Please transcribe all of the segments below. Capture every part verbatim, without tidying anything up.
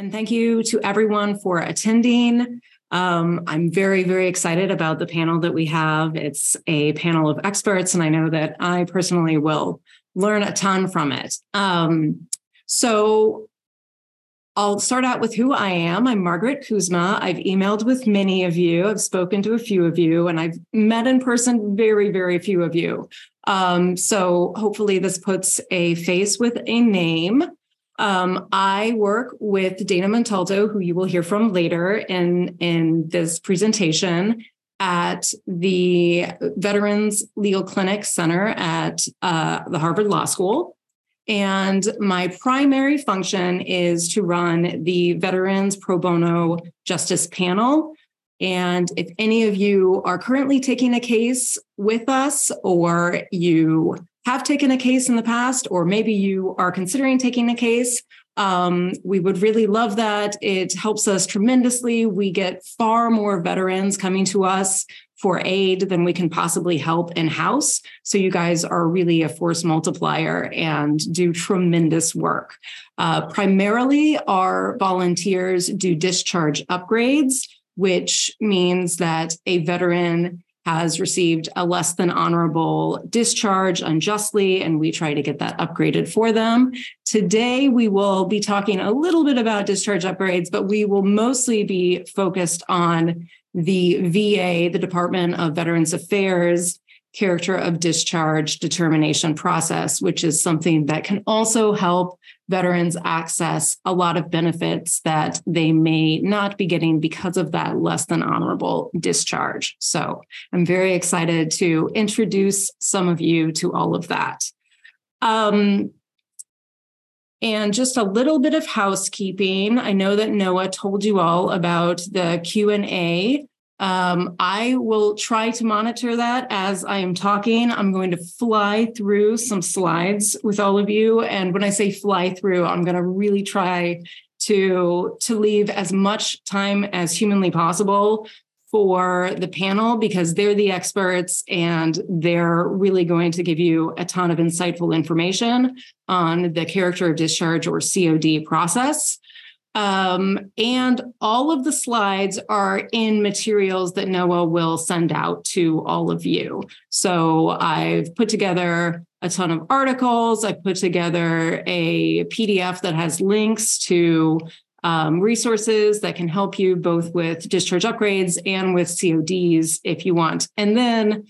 And thank you to everyone for attending. Um, I'm very, very excited about the panel that we have. It's a panel of experts, and I know that I personally will learn a ton from it. Um, so I'll start out with who I am. I'm Margaret Kuzma. I've emailed with many of you. I've spoken to a few of you, and I've met in person very, very few of you. Um, so hopefully this puts a face with a name. Um, I work with Dana Montalto, who you will hear from later in, in this presentation, at the Veterans Legal Clinic Center at uh, the Harvard Law School. And my primary function is to run the Veterans Pro Bono Justice Panel. And if any of you are currently taking a case with us, or you have taken a case in the past, or maybe you are considering taking a case, um, we would really love that. It helps us tremendously. We get far more veterans coming to us for aid than we can possibly help in-house. So you guys are really a force multiplier and do tremendous work. Uh, primarily, our volunteers do discharge upgrades, which means that a veteran has received a less than honorable discharge unjustly, and we try to get that upgraded for them. Today, we will be talking a little bit about discharge upgrades, but we will mostly be focused on the V A, the Department of Veterans Affairs, character of discharge determination process, which is something that can also help veterans access a lot of benefits that they may not be getting because of that less than honorable discharge. So I'm very excited to introduce some of you to all of that. Um, and just a little bit of housekeeping. I know that Noah told you all about the Q and A. Um, I will try to monitor that as I am talking. I'm going to fly through some slides with all of you. And when I say fly through, I'm going to really try to, to leave as much time as humanly possible for the panel, because they're the experts and they're really going to give you a ton of insightful information on the character of discharge, or C O D, process. Um, and all of the slides are in materials that Noah will send out to all of you. So I've put together a ton of articles. I put together a P D F that has links to um, resources that can help you both with discharge upgrades and with C O Ds if you want. And then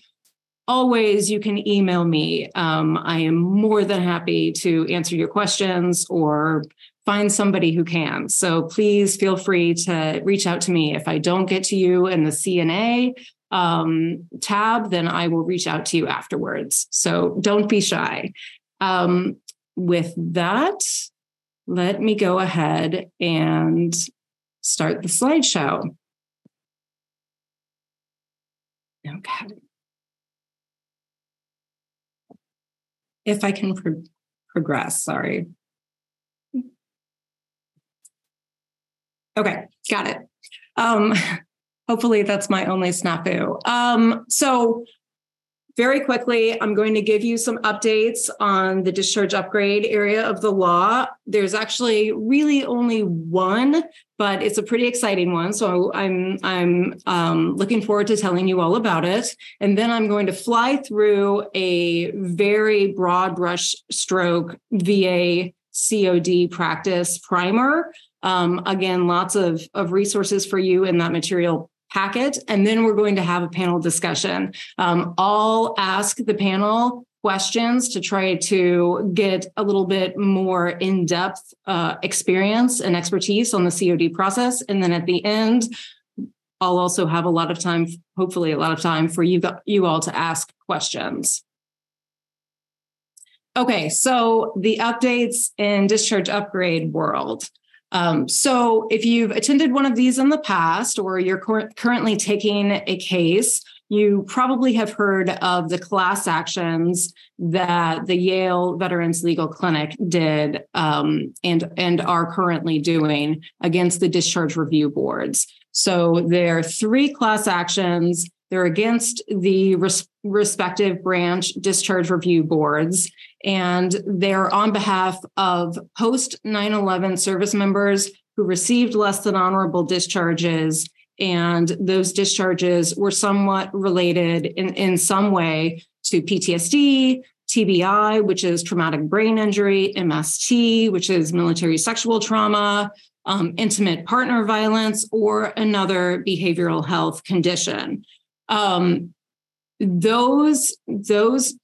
always, you can email me. Um, I am more than happy to answer your questions or find somebody who can. So please feel free to reach out to me. If I don't get to you in the C N A um, tab, then I will reach out to you afterwards. So don't be shy. Um, with that, let me go ahead and start the slideshow. Okay. If I can pro- progress, sorry. Okay, got it. Um, hopefully that's my only snafu. Um, so very quickly, I'm going to give you some updates on the discharge upgrade area of the law. There's actually really only one, but it's a pretty exciting one. So I'm, I'm um, looking forward to telling you all about it. And then I'm going to fly through a very broad brush stroke V A C O D practice primer. Um, again, lots of, of resources for you in that material packet. And then we're going to have a panel discussion. Um, I'll ask the panel questions to try to get a little bit more in-depth uh, experience and expertise on the C O D process. And then at the end, I'll also have a lot of time, hopefully a lot of time for you, you all to ask questions. Okay, so the updates in discharge upgrade world. Um, so if you've attended one of these in the past, or you're cor- currently taking a case, you probably have heard of the class actions that the Yale Veterans Legal Clinic did um, and, and are currently doing against the discharge review boards. So there are three class actions. They're against the res- respective branch discharge review boards, and they're on behalf of post nine eleven service members who received less than honorable discharges, and those discharges were somewhat related in, in some way to P T S D, T B I, which is traumatic brain injury, M S T, which is military sexual trauma, um, intimate partner violence, or another behavioral health condition. Um, those, those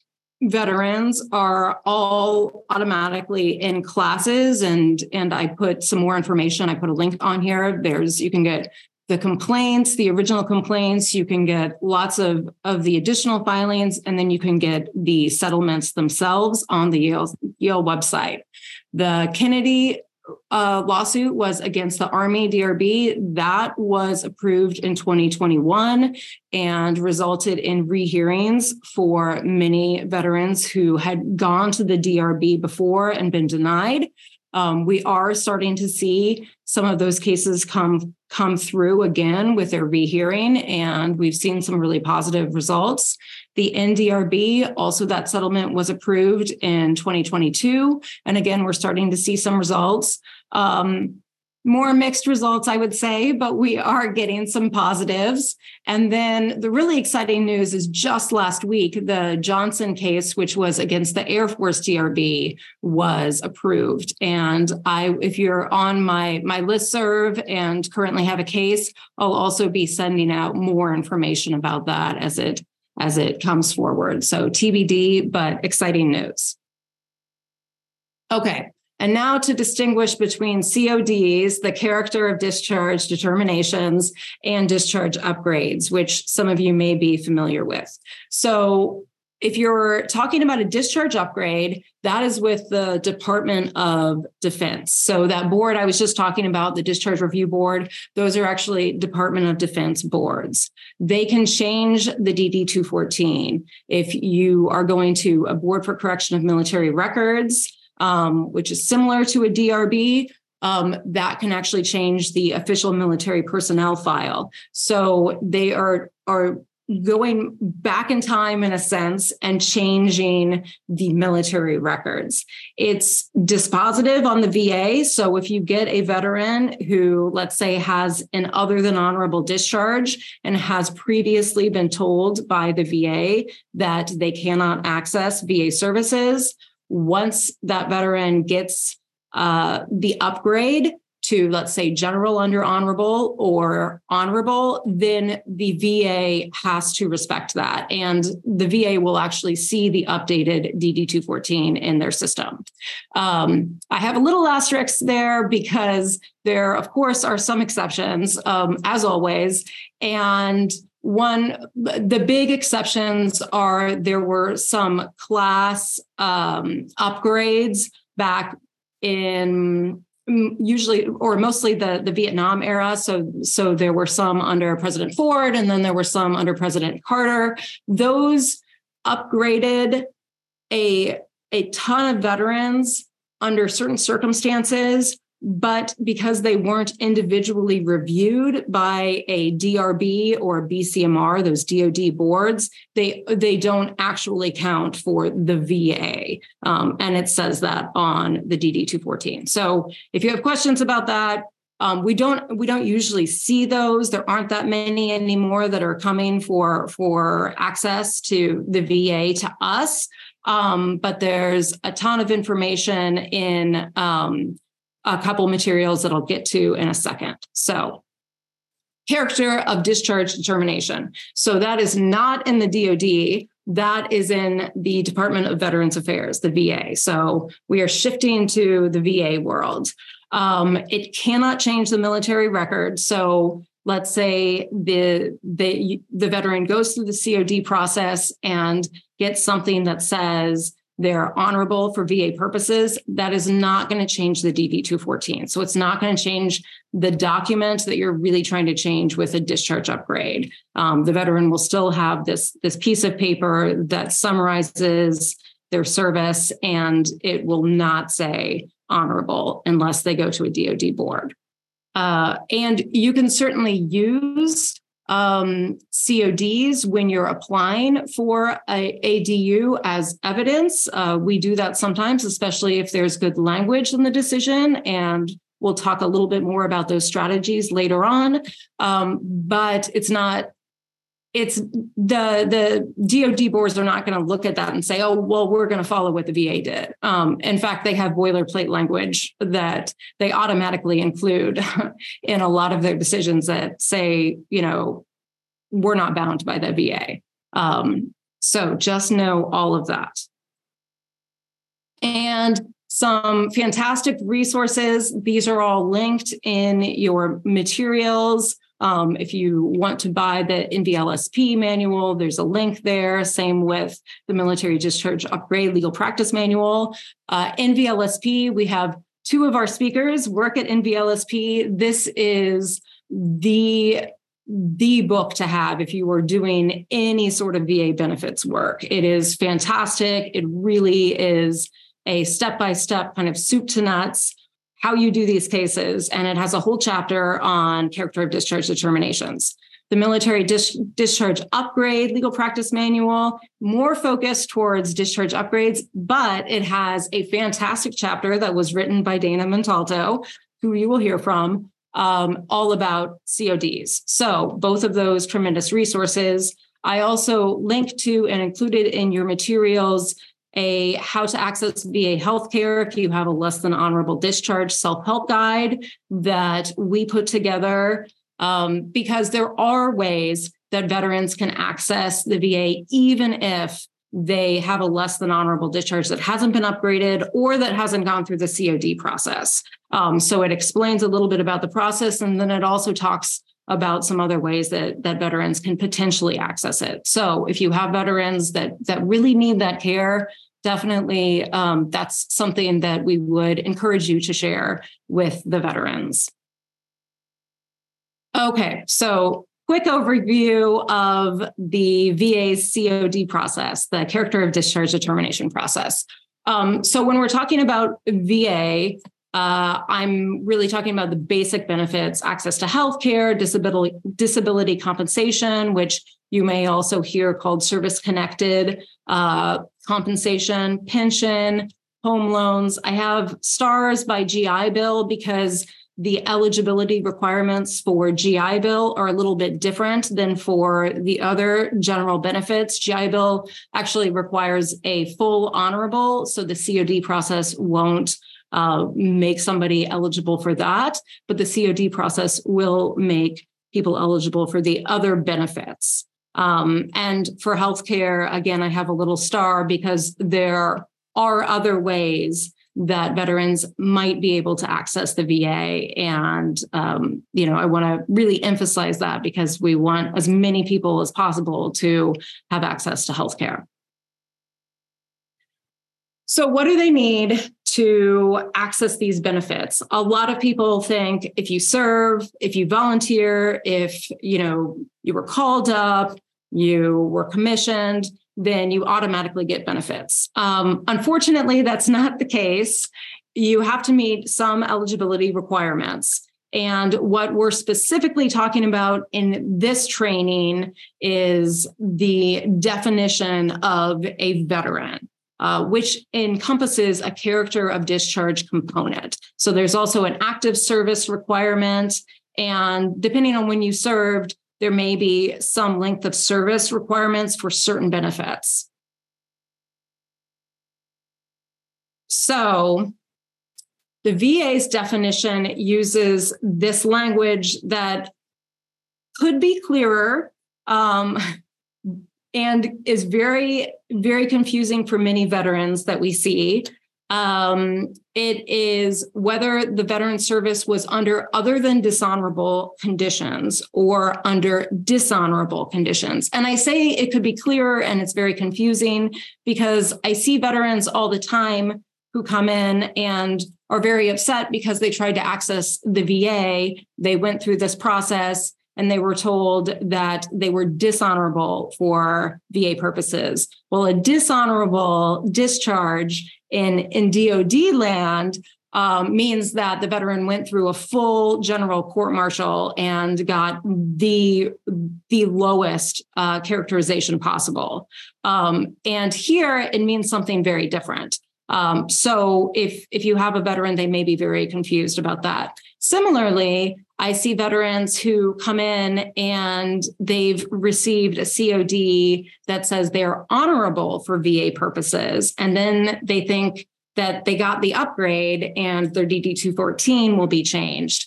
veterans are all automatically in classes, and, and I put some more information. I put a link on here. There's, you can get the complaints, the original complaints, you can get lots of, of the additional filings, and then you can get the settlements themselves on the Yale, Yale website. The Kennedy uh, lawsuit was against the Army D R B. That was approved in twenty twenty-one and resulted in rehearings for many veterans who had gone to the D R B before and been denied. Um, we are starting to see some of those cases come, come through again with their rehearing, and we've seen some really positive results. The N D R B, also that settlement was approved in twenty twenty-two. And again, we're starting to see some results. Um, more mixed results, I would say, but we are getting some positives. And then the really exciting news is just last week, the Johnson case, which was against the Air Force D R B, was approved. And I, if you're on my, my listserv and currently have a case, I'll also be sending out more information about that as it, as it comes forward. So T B D, but exciting news. Okay. And now to distinguish between C O Ds, the character of discharge determinations, and discharge upgrades, which some of you may be familiar with. So if you're talking about a discharge upgrade, that is with the Department of Defense. So that board I was just talking about, the Discharge Review Board, those are actually Department of Defense boards. They can change the D D two fourteen. If you are going to a Board for Correction of Military Records, Um, which is similar to a D R B, um, that can actually change the official military personnel file. So they are, are going back in time, in a sense, and changing the military records. It's dispositive on the V A. So if you get a veteran who, let's say, has an other than honorable discharge and has previously been told by the V A that they cannot access V A services, once that veteran gets uh, the upgrade to, let's say, general under honorable or honorable, then the V A has to respect that. And the V A will actually see the updated D D two fourteen in their system. Um, I have a little asterisk there because there, of course, are some exceptions, um, as always. And one, the big exceptions are there were some class um, upgrades back in usually or mostly the, the Vietnam era. So, so there were some under President Ford, and then there were some under President Carter. Those upgraded a, a ton of veterans under certain circumstances, but because they weren't individually reviewed by a D R B or B C M R, those D O D boards, they they don't actually count for the V A. Um, and it says that on the D D two fourteen. So if you have questions about that, um, we don't we don't usually see those. There aren't that many anymore that are coming for, for access to the V A to us. Um, but there's a ton of information in um a couple materials that I'll get to in a second. So, character of discharge determination. So that is not in the D O D. That is in the Department of Veterans Affairs, the V A. So we are shifting to the V A world. Um, it cannot change the military record. So let's say the, the, the veteran goes through the C O D process and gets something that says they're honorable for V A purposes. That is not going to change the D D two fourteen. So it's not going to change the document that you're really trying to change with a discharge upgrade. Um, the veteran will still have this, this piece of paper that summarizes their service, and it will not say honorable unless they go to a D O D board. Uh, and you can certainly use Um, C O Ds when you're applying for a A D U as evidence. Uh, we do that sometimes, especially if there's good language in the decision and We'll talk a little bit more about those strategies later on, um, but it's not, it's the, the D O D boards are not going to look at that and say, oh, well, we're going to follow what the V A did. Um, in fact, they have boilerplate language that they automatically include in a lot of their decisions that say, you know, we're not bound by the V A. Um, so just know all of that. And some fantastic resources. These are all linked in your materials. Um, if you want to buy the N V L S P manual, there's a link there. Same with the Military Discharge Upgrade Legal Practice Manual. Uh, N V L S P, we have two of our speakers work at N V L S P. This is the the book to have if you are doing any sort of V A benefits work. It is fantastic. It really is a step-by-step kind of soup to nuts, how you do these cases. And it has a whole chapter on character of discharge determinations. The Military Dis- Discharge Upgrade Legal Practice Manual, more focused towards discharge upgrades, but it has a fantastic chapter that was written by Dana Montalto, who you will hear from, um, all about C O Ds. So both of those tremendous resources. I also linked to and included in your materials a how to access V A healthcare if you have a less than honorable discharge self-help guide that we put together, um, because there are ways that veterans can access the V A even if they have a less than honorable discharge that hasn't been upgraded or that hasn't gone through the C O D process. Um, so it explains a little bit about the process, and then it also talks about some other ways that, that veterans can potentially access it. So if you have veterans that, that really need that care, definitely um, that's something that we would encourage you to share with the veterans. Okay, so quick overview of the V A C O D process, the character of discharge determination process. Um, so when we're talking about V A, Uh, I'm really talking about the basic benefits, access to healthcare, disability, disability compensation, which you may also hear called service-connected uh, compensation, pension, home loans. I have stars by G I Bill because the eligibility requirements for G I Bill are a little bit different than for the other general benefits. G I Bill actually requires a full honorable, so the C O D process won't Uh, make somebody eligible for that, but the C O D process will make people eligible for the other benefits. Um, and for healthcare, again, I have a little star because there are other ways that veterans might be able to access the V A. And, um, you know, I want to really emphasize that because we want as many people as possible to have access to healthcare. So what do they need to access these benefits? A lot of people think if you serve, if you volunteer, if you know you were called up, you were commissioned, then you automatically get benefits. Um, unfortunately, that's not the case. You have to meet some eligibility requirements. And what we're specifically talking about in this training is the definition of a veteran, Uh, which encompasses a character of discharge component. So there's also an active service requirement. And depending on when you served, there may be some length of service requirements for certain benefits. So the V A's definition uses this language that could be clearer, um, and is very, very confusing for many veterans that we see. Um, it is whether the veteran service was under other than dishonorable conditions or under dishonorable conditions. And I say it could be clearer, and it's very confusing because I see veterans all the time who come in and are very upset because they tried to access the V A. They went through this process and they were told that they were dishonorable for V A purposes. Well, a dishonorable discharge in, in D O D land um, means that the veteran went through a full general court-martial and got the, the lowest uh, characterization possible. Um, and here, it means something very different. Um, so if if you have a veteran, they may be very confused about that. Similarly, I see veterans who come in and they've received a C O D that says they're honorable for V A purposes. And then they think that they got the upgrade and their D D two fourteen will be changed.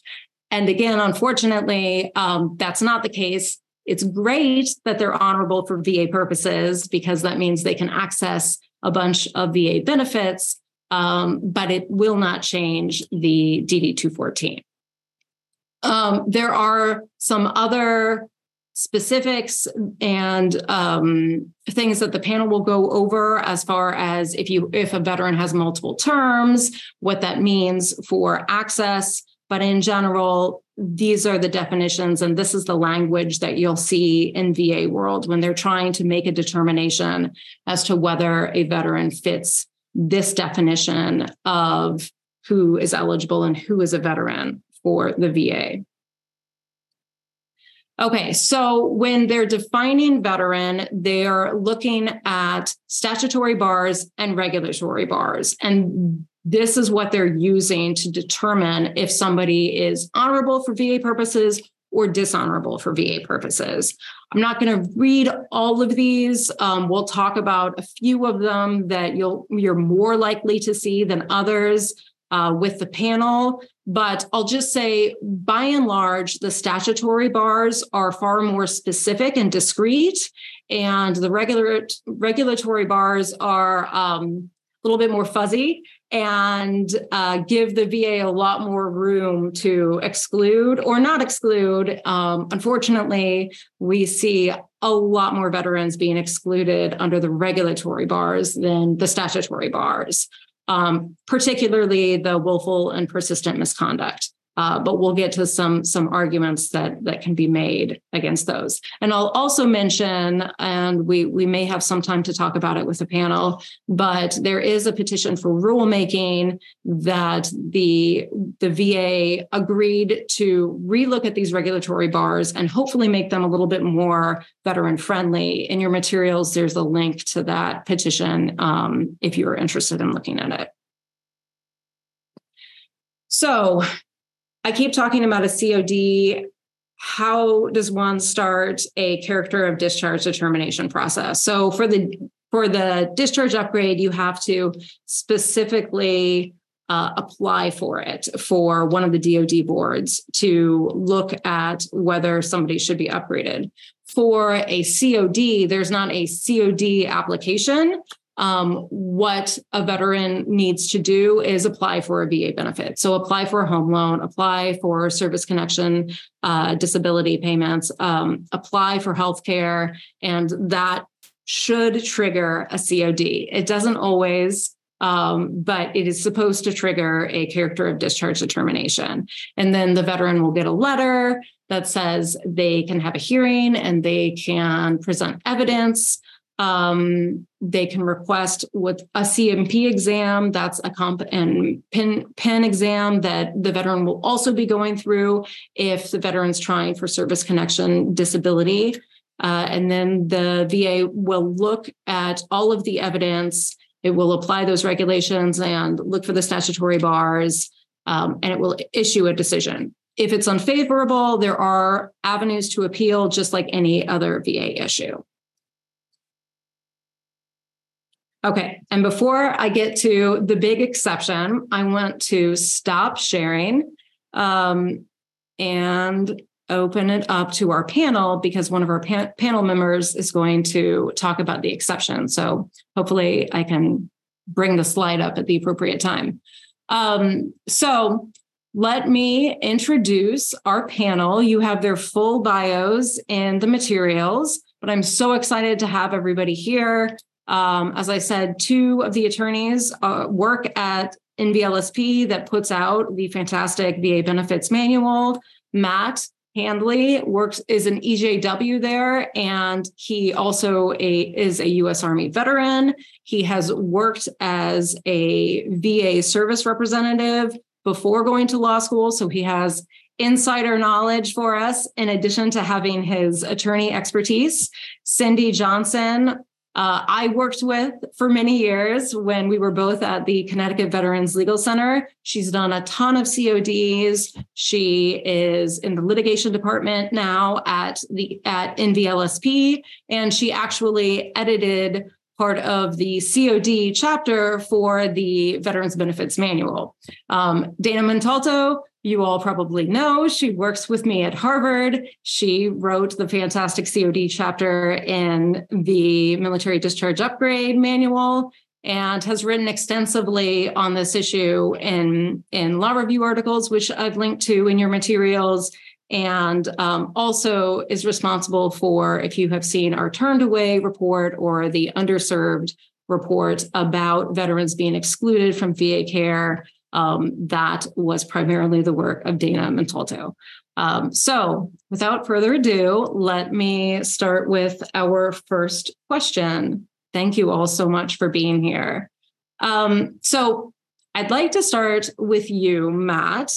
And again, unfortunately, um, that's not the case. It's great that they're honorable for V A purposes because that means they can access a bunch of V A benefits, um, but it will not change the D D two fourteen. Um, there are some other specifics and um, things that the panel will go over as far as if you if a veteran has multiple terms, what that means for access. But in general, these are the definitions, and this is the language that you'll see in V A world when they're trying to make a determination as to whether a veteran fits this definition of who is eligible and who is a veteran for the V A. Okay, so when they're defining veteran, they're looking at statutory bars and regulatory bars. And this is what they're using to determine if somebody is honorable for V A purposes or dishonorable for V A purposes. I'm not going to read all of these. Um, we'll talk about a few of them that you'll, you're more likely to see than others uh, with the panel. But I'll just say, by and large, the statutory bars are far more specific and discrete, and the regular, regulatory bars are um, a little bit more fuzzy and uh, give the V A a lot more room to exclude or not exclude. Um, unfortunately, we see a lot more veterans being excluded under the regulatory bars than the statutory bars. Um, particularly the willful and persistent misconduct. Uh, but we'll get to some, some arguments that, that can be made against those. And I'll also mention, and we, we may have some time to talk about it with the panel, but there is a petition for rulemaking that the, the V A agreed to relook at these regulatory bars and hopefully make them a little bit more veteran-friendly. In your materials, there's a link to that petition um, if you're interested in looking at it. So I keep talking about a C O D. How does one start a character of discharge determination process? So for the for the discharge upgrade, you have to specifically uh, apply for it for one of the D O D boards to look at whether somebody should be upgraded. For a C O D, there's not a C O D application. Um, what a veteran needs to do is apply for a V A benefit. So apply for a home loan, apply for service connection, uh, disability payments, um, apply for healthcare, and that should trigger a C O D. It doesn't always, um, but it is supposed to trigger a character of discharge determination. And then the veteran will get a letter that says they can have a hearing and they can present evidence. Um, they can request with a C M P exam. That's a comp and pen, pen exam that the veteran will also be going through if the veteran's trying for service connection disability. Uh, and then the V A will look at all of the evidence. It will apply those regulations and look for the statutory bars, um, and it will issue a decision. If it's unfavorable, there are avenues to appeal just like any other V A issue. Okay, and before I get to the big exception, I want to stop sharing um, and open it up to our panel because one of our pa- panel members is going to talk about the exception. So hopefully I can bring the slide up at the appropriate time. Um, so let me introduce our panel. You have their full bios in the materials, but I'm so excited to have everybody here. Um, as I said, two of the attorneys uh, work at N V L S P that puts out the fantastic V A Benefits Manual. Matt Handley works is an E J W there, and he also a, is a U S Army veteran. He has worked as a V A service representative before going to law school, so he has insider knowledge for us in addition to having his attorney expertise. Cindy Johnson Uh, I worked with for many years when we were both at the Connecticut Veterans Legal Center. She's done a ton of C O Ds. She is in the litigation department now at the at N V L S P, and she actually edited part of the C O D chapter for the Veterans Benefits Manual. Um, Dana Montalto, you all probably know, she works with me at Harvard. She wrote the fantastic C O D chapter in the Military Discharge Upgrade Manual and has written extensively on this issue in, in law review articles, which I've linked to in your materials, and um, also is responsible for, if you have seen our Turned Away report or the Underserved report about veterans being excluded from V A care, Um, that was primarily the work of Dana Montalto. Um, so without further ado, let me start with our first question. Thank you all so much for being here. Um, so I'd like to start with you, Matt,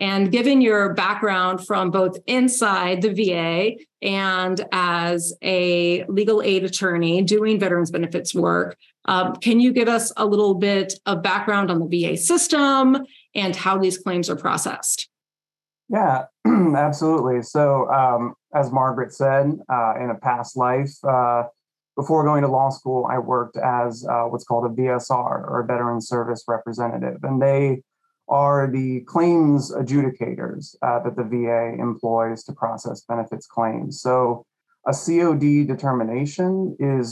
and given your background from both inside the V A and as a legal aid attorney doing veterans benefits work, Um, can you give us a little bit of background on the V A system and how these claims are processed? Yeah, absolutely. So um, as Margaret said, uh, in a past life, uh, before going to law school, I worked as uh, what's called a V S R, or a Veteran Service Representative, and they are the claims adjudicators uh, that the V A employs to process benefits claims. So a C O D determination is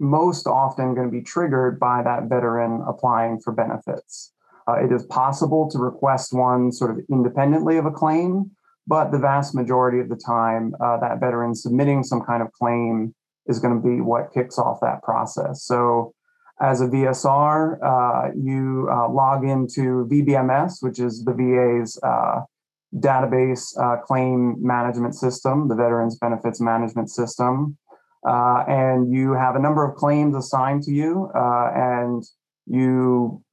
most often going to be triggered by that veteran applying for benefits. Uh, it is possible to request one sort of independently of a claim, but the vast majority of the time, uh, that veteran submitting some kind of claim is going to be what kicks off that process. So as a V S R, uh, you uh, log into V B M S, which is the V A's uh, database uh, claim management system, the Veterans Benefits Management System. Uh, and you have a number of claims assigned to you, uh, and you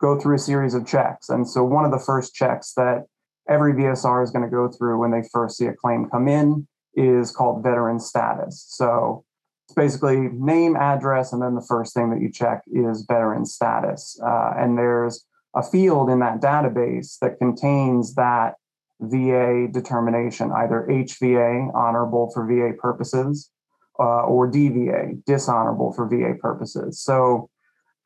go through a series of checks. And so one of the first checks that every V S R is going to go through when they first see a claim come in is called veteran status. So it's basically name, address, and then the first thing that you check is veteran status. Uh, and there's a field in that database that contains that V A determination, either H V A, honorable for V A purposes, uh, or D V A, dishonorable for V A purposes. So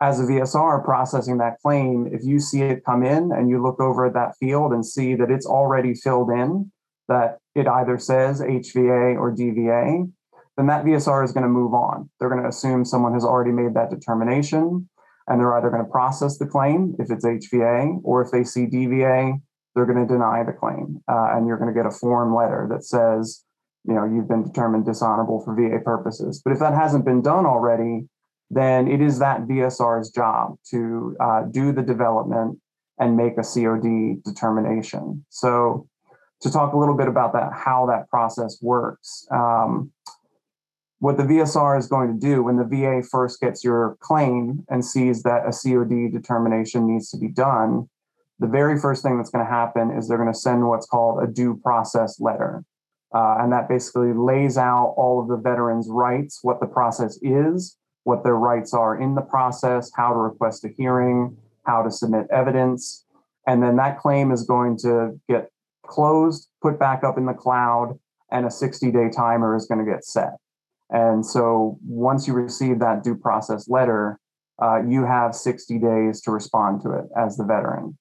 as a V S R processing that claim, if you see it come in and you look over at that field and see that it's already filled in, that it either says H V A or D V A, then that V S R is going to move on. They're going to assume someone has already made that determination, and they're either going to process the claim if it's H V A, or if they see D V A, they're going to deny the claim, uh, and you're going to get a form letter that says, you know, you've been determined dishonorable for V A purposes. But if that hasn't been done already, then it is that V S R's job to uh, do the development and make a C O D determination. So to talk a little bit about that, how that process works, um, what the V S R is going to do when the V A first gets your claim and sees that a C O D determination needs to be done, the very first thing that's going to happen is they're going to send what's called a due process letter. Uh, and that basically lays out all of the veterans' rights, what the process is, what their rights are in the process, how to request a hearing, how to submit evidence. And then that claim is going to get closed, put back up in the cloud, and a sixty-day timer is going to get set. And so once you receive that due process letter, uh, you have sixty days to respond to it as the veteran.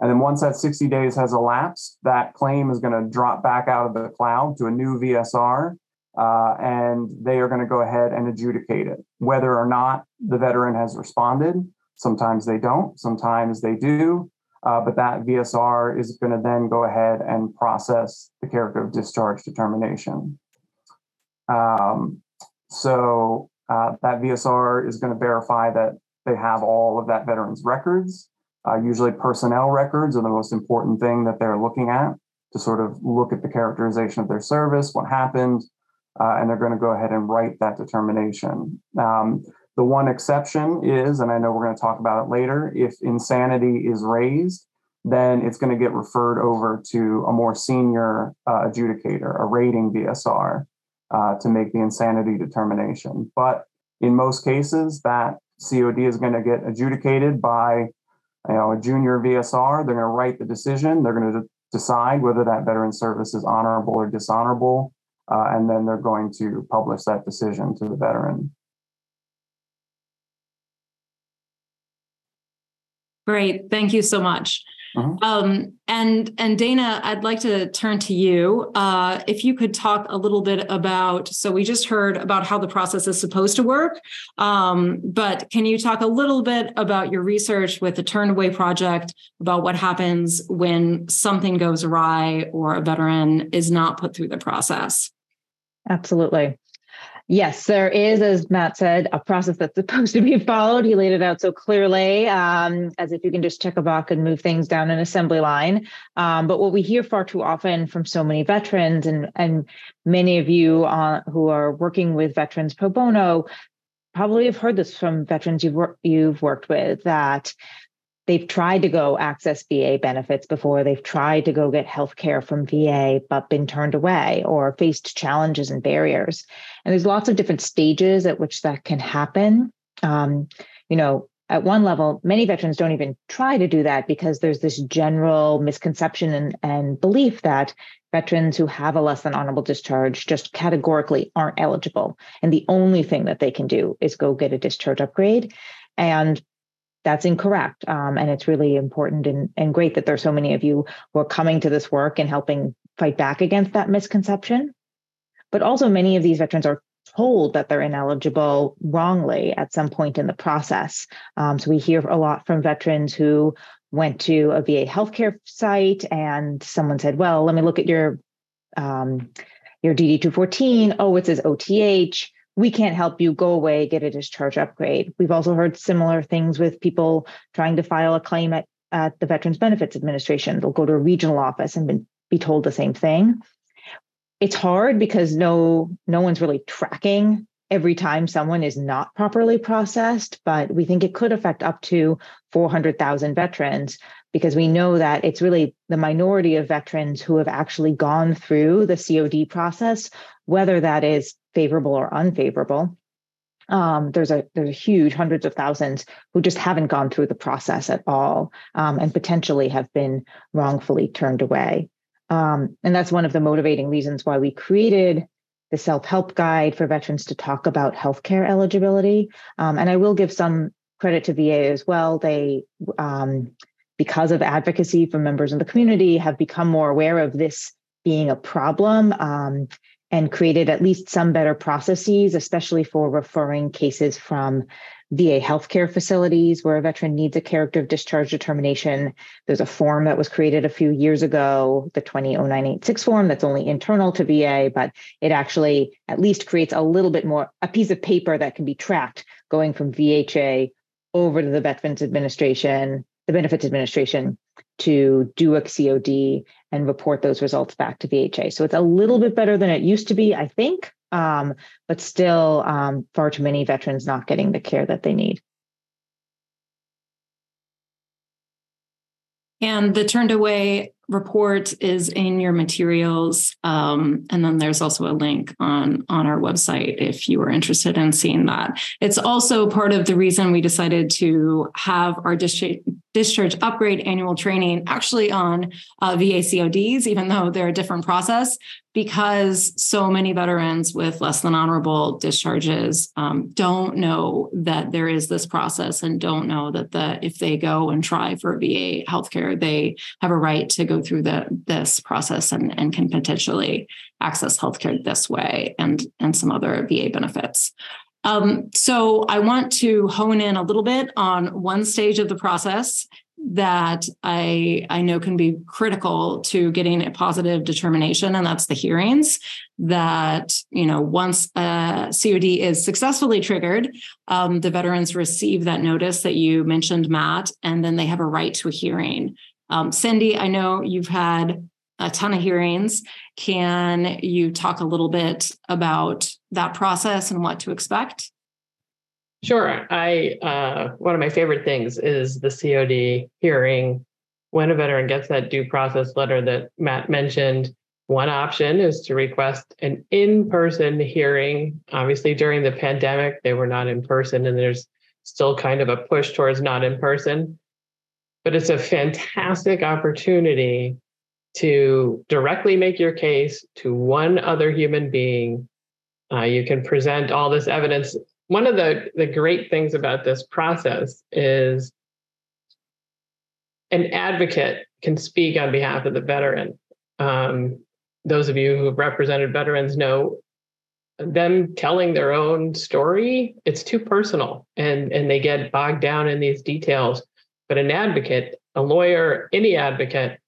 And then once that sixty days has elapsed, that claim is going to drop back out of the cloud to a new V S R, uh, and they are going to go ahead and adjudicate it, whether or not the veteran has responded. Sometimes they don't, sometimes they do, uh, but that V S R is going to then go ahead and process the character of discharge determination. Um, so uh, that V S R is going to verify that they have all of that veteran's records. Uh, usually personnel records are the most important thing that they're looking at to sort of look at the characterization of their service, what happened, uh, and they're going to go ahead and write that determination. Um, the one exception is, and I know we're going to talk about it later, if insanity is raised, then it's going to get referred over to a more senior uh, adjudicator, a rating V S R, uh, to make the insanity determination. But In most cases, that C O D is going to get adjudicated by, you know, a junior V S R. They're going to write the decision. They're going to de- decide whether that veteran service is honorable or dishonorable, uh, and then they're going to publish that decision to the veteran. Great. Thank you so much. Mm-hmm. Um, and, and Dana, I'd like to turn to you. Uh, if you could talk a little bit about, so we just heard about how the process is supposed to work, um, but can you talk a little bit about your research with the Turned Away Project, about what happens when something goes awry or a veteran is not put through the process? Absolutely. Yes, there is, as Matt said, a process that's supposed to be followed. He laid it out so clearly, um, as if you can just check a box and move things down an assembly line. Um, but what we hear far too often from so many veterans, and, and many of you uh, who are working with veterans pro bono probably have heard this from veterans you've, wor- you've worked with, that they've tried to go access V A benefits before. They've tried to go get healthcare from V A, but been turned away or faced challenges and barriers. And there's lots of different stages at which that can happen. Um, you know, at one level, many veterans don't even try to do that because there's this general misconception and, and belief that veterans who have a less than honorable discharge just categorically aren't eligible. And the only thing that they can do is go get a discharge upgrade. And that's incorrect. Um, and it's really important and, and great that there's so many of you who are coming to this work and helping fight back against that misconception. But also many of these veterans are told that they're ineligible wrongly at some point in the process. Um, so we hear a lot from veterans who went to a V A healthcare site and someone said, well, let me look at your, um, your D D two fourteen. Oh, it says O T H. We can't help you, go away, get a discharge upgrade. We've also heard similar things with people trying to file a claim at, at the Veterans Benefits Administration. They'll go to a regional office and be told the same thing. It's hard because no, no one's really tracking every time someone is not properly processed, but we think it could affect up to four hundred thousand veterans, because we know that it's really the minority of veterans who have actually gone through the C O D process, whether that is favorable or unfavorable. Um, there's a there's a huge hundreds of thousands who just haven't gone through the process at all, um, and potentially have been wrongfully turned away. Um, and that's one of the motivating reasons why we created the self-help guide for veterans to talk about healthcare eligibility. Um, and I will give some credit to V A as well. They, um, because of advocacy from members of the community, have become more aware of this being a problem, um, and created at least some better processes, especially for referring cases from V A healthcare facilities where a veteran needs a character of discharge determination. There's a form that was created a few years ago, the two oh oh nine eight six form, that's only internal to V A, but it actually at least creates a little bit more, a piece of paper that can be tracked going from V H A over to the Veterans Administration, the Benefits Administration, to do a C O D and report those results back to V H A. So it's a little bit better than it used to be, I think. Um, but still, um, far too many veterans not getting the care that they need. And the Turned Away report is in your materials. Um, and then there's also a link on, on our website if you are interested in seeing that. It's also part of the reason we decided to have our district discharge upgrade annual training actually on uh, V A C O Ds, even though they're a different process, because so many veterans with less than honorable discharges um, don't know that there is this process and don't know that the, if they go and try for V A healthcare, they have a right to go through the, this process and, and can potentially access healthcare this way and, and some other V A benefits. Um, so I want to hone in a little bit on one stage of the process that I, I know can be critical to getting a positive determination, and that's the hearings. That, you know, once a C O D is successfully triggered, um, the veterans receive that notice that you mentioned, Matt, and then they have a right to a hearing. Um, Cindy, I know you've had a ton of hearings. Can you talk a little bit about that process and what to expect? Sure. I uh, one of my favorite things is the C O D hearing. When a veteran gets that due process letter that Matt mentioned, One option is to request an in-person hearing. Obviously, during the pandemic, they were not in person, and there's still kind of a push towards not in person. But it's a fantastic opportunity to directly make your case to one other human being. Uh, you can present all this evidence. One of the, the great things about this process is an advocate can speak on behalf of the veteran. Um, Those of you who have represented veterans know them telling their own story, it's too personal, and, and they get bogged down in these details. But an advocate, a lawyer, any advocate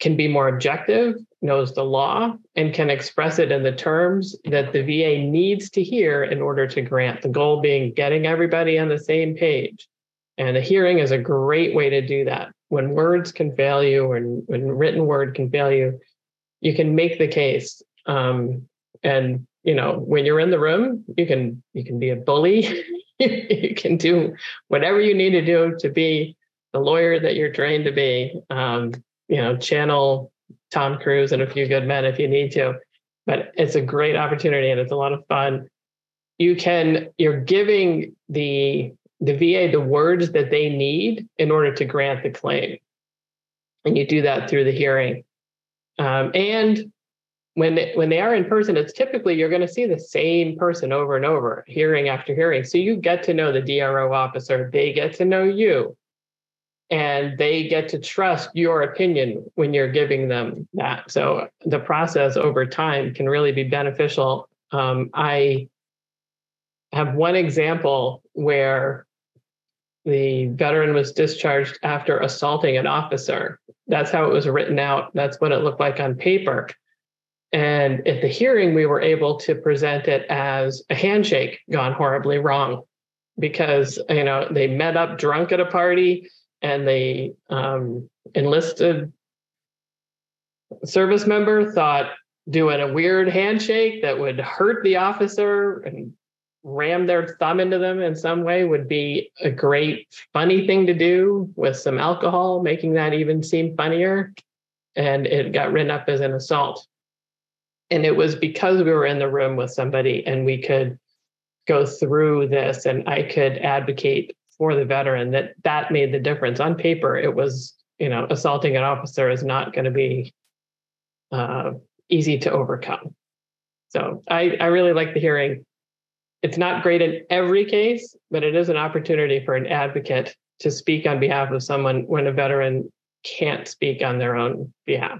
can be more objective, knows the law, and can express it in the terms that the V A needs to hear in order to grant, the goal being getting everybody on the same page. And a hearing is a great way to do that. When words can fail you, and when written word can fail you, you can make the case. Um, and, you know, when you're in the room, you can you can be a bully. You can do whatever you need to do to be the lawyer that you're trained to be. Um, you know, channel Tom Cruise and A Few Good Men if you need to. But it's a great opportunity and it's a lot of fun. You can, you're giving the the V A the words that they need in order to grant the claim. And you do that through the hearing. Um, and when they, when they are in person, it's typically you're going to see the same person over and over, hearing after hearing. So you get to know the D R O officer, they get to know you, and they get to trust your opinion when you're giving them that. So the process over time can really be beneficial. Um, I have one example where the veteran was discharged after assaulting an officer. That's how it was written out. That's what it looked like on paper. And at the hearing, we were able to present it as a handshake gone horribly wrong because, you know, they met up drunk at a party and the um, enlisted service member thought doing a weird handshake that would hurt the officer and ram their thumb into them in some way would be a great funny thing to do with some alcohol, making that even seem funnier. And it got written up as an assault. And it was because we were in the room with somebody and we could go through this and I could advocate for the veteran that that made the difference. On paper, it was, you know, assaulting an officer is not going to be uh, easy to overcome. So I, I really like the hearing. It's not great in every case, but it is an opportunity for an advocate to speak on behalf of someone when a veteran can't speak on their own behalf.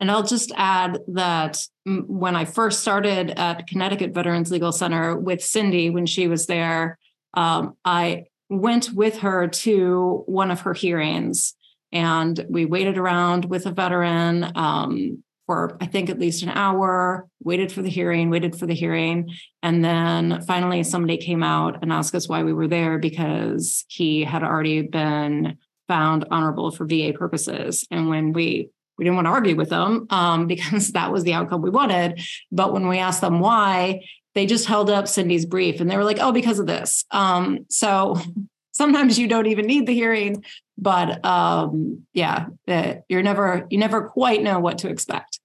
And I'll just add that when I first started at Connecticut Veterans Legal Center with Cindy, when she was there, um, I went with her to one of her hearings and we waited around with a veteran um, for I think at least an hour, waited for the hearing, waited for the hearing. And then finally somebody came out and asked us why we were there because he had already been found honorable for V A purposes. And when we, we didn't want to argue with them um, because that was the outcome we wanted. But when we asked them why, they just held up Cindy's brief and they were like, oh, because of this. Um, so sometimes you don't even need the hearing, but um, yeah, you're never, you never quite know what to expect.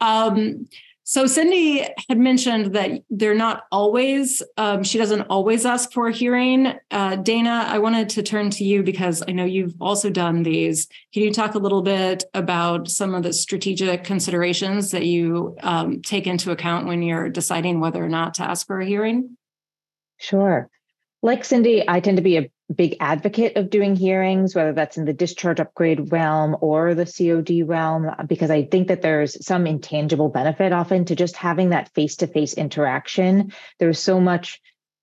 Um, so Cindy had mentioned that they're not always, um, she doesn't always ask for a hearing. Uh, Dana, I wanted to turn to you because I know you've also done these. Can you talk a little bit about some of the strategic considerations that you um, take into account when you're deciding whether or not to ask for a hearing? Sure. Like Cindy, I tend to be a big advocate of doing hearings, whether that's in the discharge upgrade realm or the C O D realm, because I think that there's some intangible benefit often to just having that face-to-face interaction. There's so much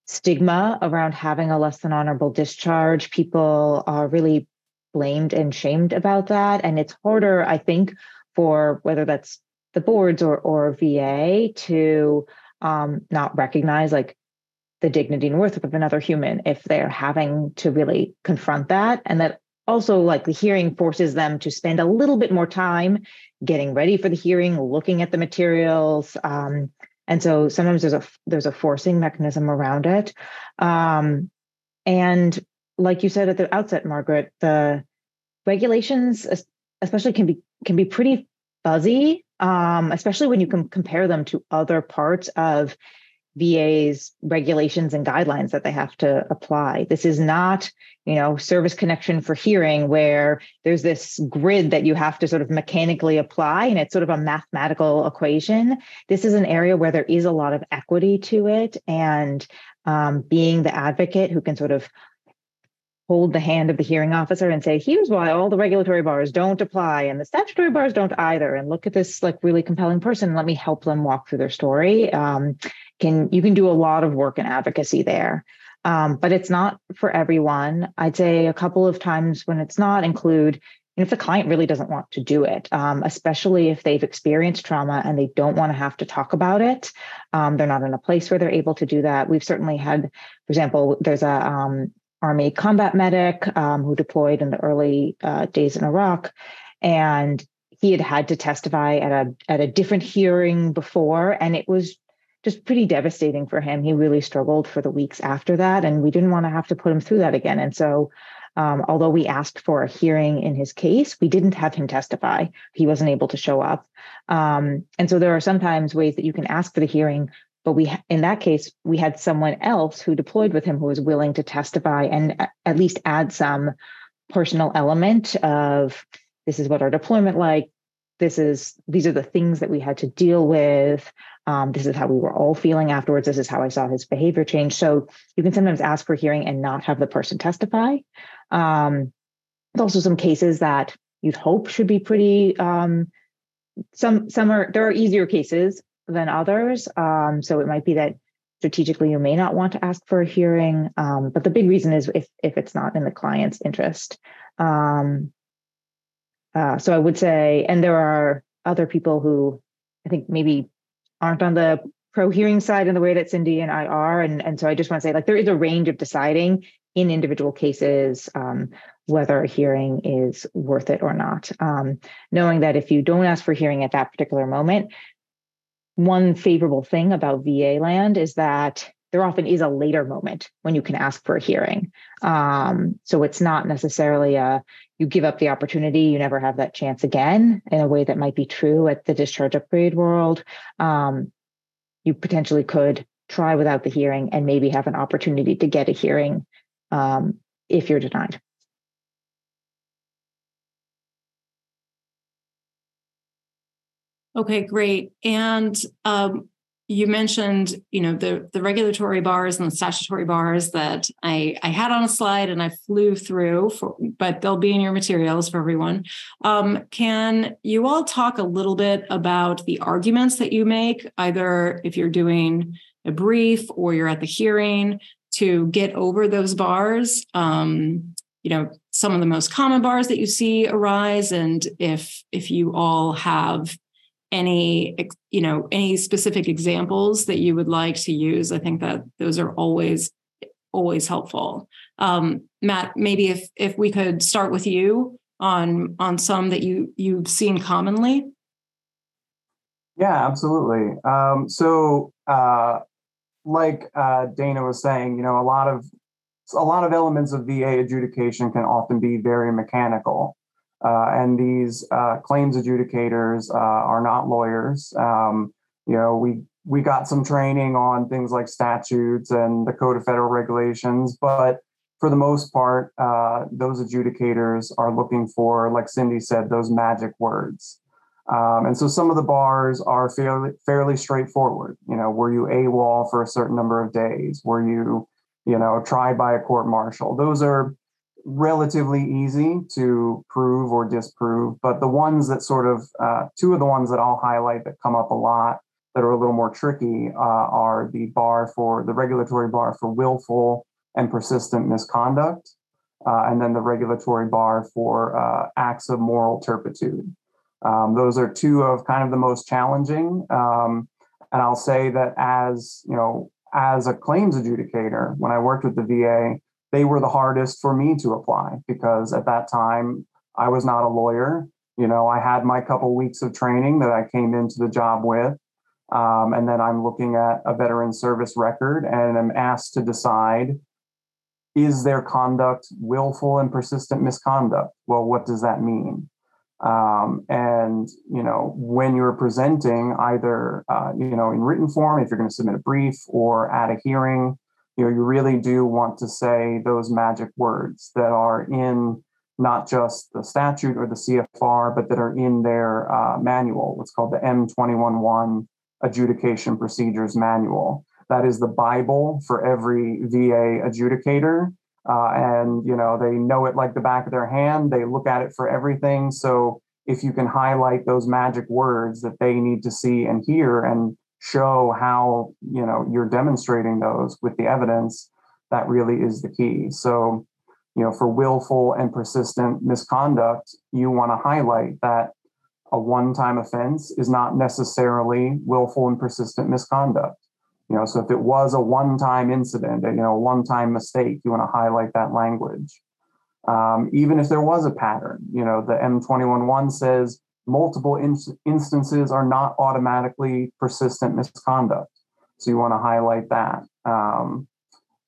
stigma around having a less than honorable discharge. People are really blamed and shamed about that. And it's harder, I think, for whether that's the boards or, or V A to um, not recognize like the dignity and worth of another human if they're having to really confront that. And that also, like, the hearing forces them to spend a little bit more time getting ready for the hearing, looking at the materials. Um, and so sometimes there's a there's a forcing mechanism around it. Um, and like you said at the outset, Margaret, the regulations especially can be can be pretty fuzzy, um, especially when you can compare them to other parts of V A's regulations and guidelines that they have to apply. This is not, you know, service connection for hearing where there's this grid that you have to sort of mechanically apply and it's sort of a mathematical equation. This is an area where there is a lot of equity to it, and um, being the advocate who can sort of hold the hand of the hearing officer and say, here's why all the regulatory bars don't apply and the statutory bars don't either. And look at this like really compelling person. Let me help them walk through their story. Um, can you can do a lot of work and advocacy there, um, but it's not for everyone. I'd say a couple of times when it's not include, and if the client really doesn't want to do it, um, especially if they've experienced trauma and they don't want to have to talk about it. Um, they're not in a place where they're able to do that. We've certainly had, for example, there's a, um, Army combat medic um, who deployed in the early uh, days in Iraq, and he had had to testify at a at a different hearing before, and it was just pretty devastating for him. He really struggled for the weeks after that, and we didn't want to have to put him through that again. And so, um, although we asked for a hearing in his case, we didn't have him testify. He wasn't able to show up, um, and so there are sometimes ways that you can ask for the hearing. But we, in that case, we had someone else who deployed with him who was willing to testify and at least add some personal element of this is what our deployment like. This is these are the things that we had to deal with. Um, this is how we were all feeling afterwards. This is how I saw his behavior change. So you can sometimes ask for hearing and not have the person testify. Um, there's also some cases that you'd hope should be pretty. Um, some some are there are easier cases than others. Um, so it might be that strategically you may not want to ask for a hearing, um, but the big reason is if if it's not in the client's interest. Um, uh, so I would say, and there are other people who I think maybe aren't on the pro hearing side in the way that Cindy and I are. And, and so I just want to say, like, there is a range of deciding in individual cases um, whether a hearing is worth it or not. Um, knowing that if you don't ask for hearing at that particular moment, one favorable thing about V A land is that there often is a later moment when you can ask for a hearing. Um, so it's not necessarily a, you give up the opportunity, you never have that chance again in a way that might be true at the discharge upgrade world. Um, you potentially could try without the hearing and maybe have an opportunity to get a hearing um, if you're denied. Okay, great. And um, you mentioned, you know, the, the regulatory bars and the statutory bars that I, I had on a slide and I flew through, for, but they'll be in your materials for everyone. Um, can you all talk a little bit about the arguments that you make, either if you're doing a brief or you're at the hearing, to get over those bars? Um, you know, some of the most common bars that you see arise, and if if you all have any, you know, any specific examples that you would like to use. I think that those are always, always helpful. Um, Matt, maybe if if we could start with you on on some that you you've seen commonly. Yeah, absolutely. Um, so, uh, like uh, Dana was saying, you know, a lot of a lot of elements of V A adjudication can often be very mechanical. Uh, and these uh, claims adjudicators uh, are not lawyers. Um, you know, we we got some training on things like statutes and the Code of Federal Regulations, but for the most part, uh, those adjudicators are looking for, like Cindy said, those magic words. Um, and so some of the bars are fairly fairly straightforward. You know, were you AWOL for a certain number of days? Were you, you know, tried by a court martial? Those are relatively easy to prove or disprove, but the ones that sort of, uh, two of the ones that I'll highlight that come up a lot that are a little more tricky uh, are the bar for, the regulatory bar for willful and persistent misconduct, uh, and then the regulatory bar for uh, acts of moral turpitude. Um, those are two of kind of the most challenging, um, and I'll say that as, you know, as a claims adjudicator, when I worked with the V A, they were the hardest for me to apply because at that time I was not a lawyer. You know, I had my couple weeks of training that I came into the job with. Um, and then I'm looking at a veteran service record and I'm asked to decide is their conduct willful and persistent misconduct? Well, what does that mean? Um, and, you know, when you're presenting either, uh, you know, in written form, if you're going to submit a brief or at a hearing, you know, you really do want to say those magic words that are in not just the statute or the C F R, but that are in their uh, manual, what's called the M twenty-one dash one Adjudication Procedures Manual. That is the Bible for every V A adjudicator. Uh, and, you know, they know it like the back of their hand. They look at it for everything. So if you can highlight those magic words that they need to see and hear and show how, you know, you're demonstrating those with the evidence, that really is the key. So, you know, for willful and persistent misconduct, you want to highlight that a one-time offense is not necessarily willful and persistent misconduct. You know, so if it was a one-time incident, you know, a one-time mistake, you want to highlight that language. Um, even if there was a pattern, you know, the M twenty-one dash one says multiple in- instances are not automatically persistent misconduct. So you want to highlight that, um,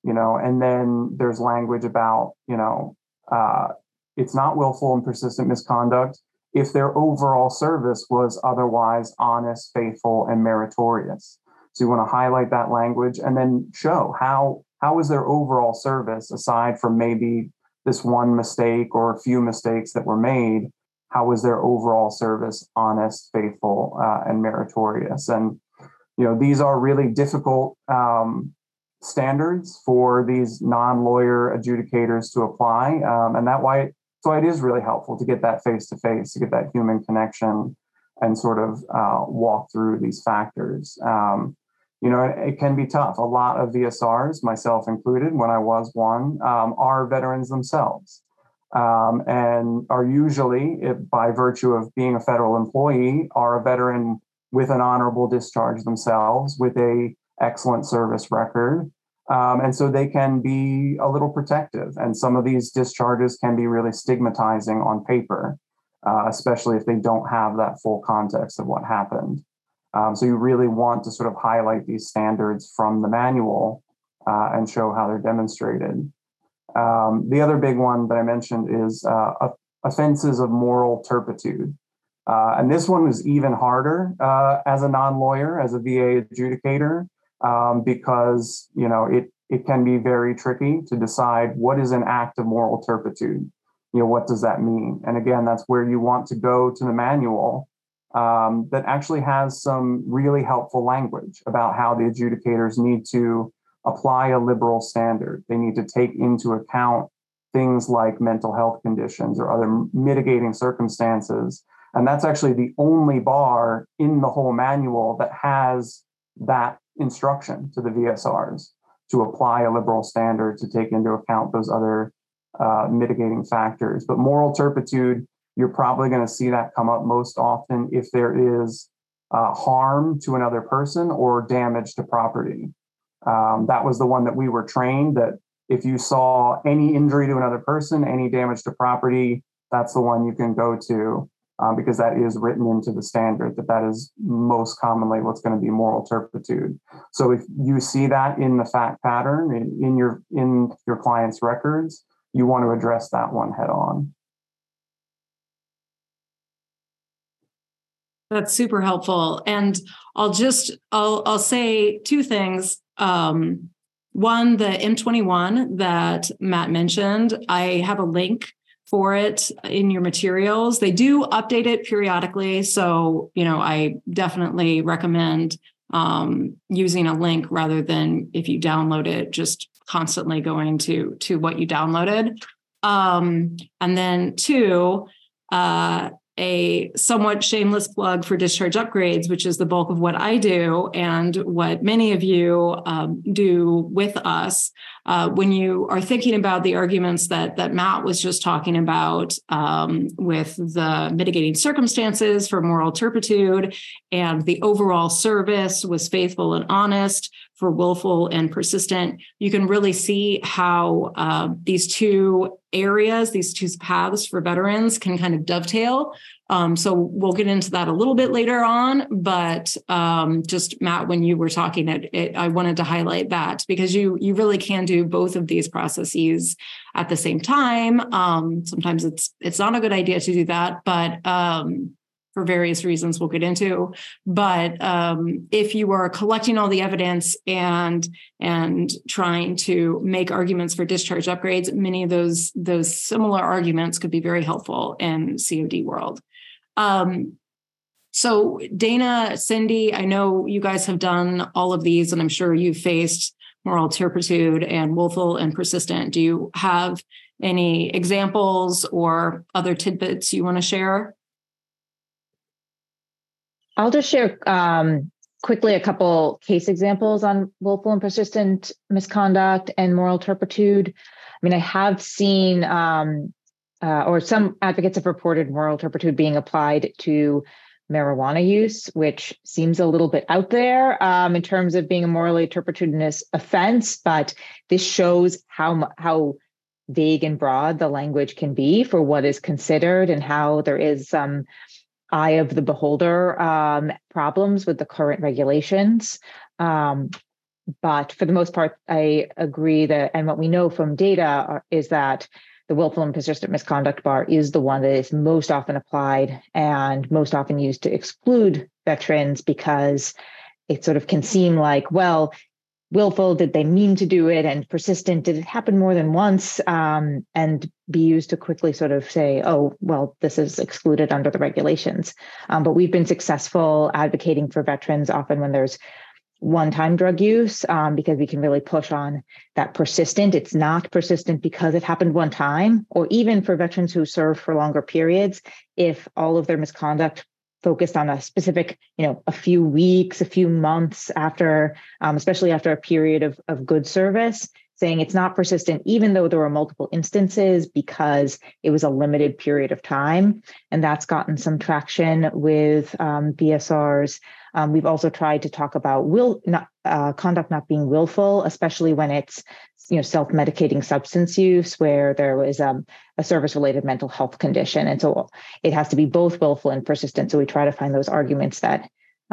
you know, and then there's language about, you know, uh, it's not willful and persistent misconduct if their overall service was otherwise honest, faithful, and meritorious. So you want to highlight that language and then show how how is their overall service, aside from maybe this one mistake or a few mistakes that were made, how was their overall service honest, faithful, uh, and meritorious? And, you know, these are really difficult um, standards for these non-lawyer adjudicators to apply. Um, and that why that's why it is really helpful to get that face-to-face, to get that human connection and sort of uh, walk through these factors. Um, You know, it can be tough. A lot of V S Rs, myself included, when I was one, um, are veterans themselves um, and are usually, if, by virtue of being a federal employee, are a veteran with an honorable discharge themselves, with a excellent service record. Um, and so they can be a little protective. And some of these discharges can be really stigmatizing on paper, uh, especially if they don't have that full context of what happened. Um, so you really want to sort of highlight these standards from the manual uh, and show how they're demonstrated. Um, the other big one that I mentioned is uh, offenses of moral turpitude. Uh, and this one was even harder uh, as a non-lawyer, as a V A adjudicator, um, because, you know, it, it can be very tricky to decide what is an act of moral turpitude. You know, what does that mean? And again, that's where you want to go to the manual Um, that actually has some really helpful language about how the adjudicators need to apply a liberal standard. They need to take into account things like mental health conditions or other mitigating circumstances. And that's actually the only bar in the whole manual that has that instruction to the V S Rs to apply a liberal standard to take into account those other uh, mitigating factors. But moral turpitude, you're probably going to see that come up most often if there is uh, harm to another person or damage to property. Um, that was the one that we were trained that if you saw any injury to another person, any damage to property, that's the one you can go to um, because that is written into the standard, that that is most commonly what's going to be moral turpitude. So if you see that in the fact pattern in, in your in your client's records, you want to address that one head on. That's super helpful. And I'll just, I'll, I'll say two things. Um, one, the M twenty-one that Matt mentioned, I have a link for it in your materials. They do update it periodically. So, you know, I definitely recommend um, using a link rather than if you download it, just constantly going to, to what you downloaded. Um, and then two, uh, a somewhat shameless plug for discharge upgrades, which is the bulk of what I do and what many of you um, do with us. Uh, when you are thinking about the arguments that, that Matt was just talking about um, with the mitigating circumstances for moral turpitude and the overall service was faithful and honest for willful and persistent, you can really see how uh, these two areas, these two paths for veterans can kind of dovetail Um, so we'll get into that a little bit later on. But um, just, Matt, when you were talking, it, it, I wanted to highlight that because you you really can do both of these processes at the same time. Um, sometimes it's it's not a good idea to do that, but um, for various reasons we'll get into. But um, if you are collecting all the evidence and and trying to make arguments for discharge upgrades, many of those those similar arguments could be very helpful in C O D world. Um, so Dana, Cindy, I know you guys have done all of these, and I'm sure you've faced moral turpitude and willful and persistent. Do you have any examples or other tidbits you want to share? I'll just share um, quickly a couple case examples on willful and persistent misconduct and moral turpitude. I mean, I have seen um, Uh, or some advocates have reported moral turpitude being applied to marijuana use, which seems a little bit out there um, in terms of being a morally turpitudinous offense. But this shows how how vague and broad the language can be for what is considered, and how there is some eye of the beholder um, problems with the current regulations. Um, but for the most part, I agree that, and what we know from data are, is that the willful and persistent misconduct bar is the one that is most often applied and most often used to exclude veterans, because it sort of can seem like, well, willful, did they mean to do it? And persistent, did it happen more than once? Um, and be used to quickly sort of say, oh, well, this is excluded under the regulations. Um, but we've been successful advocating for veterans often when there's one-time drug use, um, because we can really push on that persistent. It's not persistent because it happened one time, or even for veterans who serve for longer periods, if all of their misconduct focused on a specific, you know, a few weeks, a few months after, um, especially after a period of, of good service, saying it's not persistent, even though there were multiple instances, because it was a limited period of time. And that's gotten some traction with um, B S Rs. Um, we've also tried to talk about will not, uh, conduct not being willful, especially when it's, you know, self-medicating substance use where there was um, a service-related mental health condition. And so it has to be both willful and persistent. So we try to find those arguments that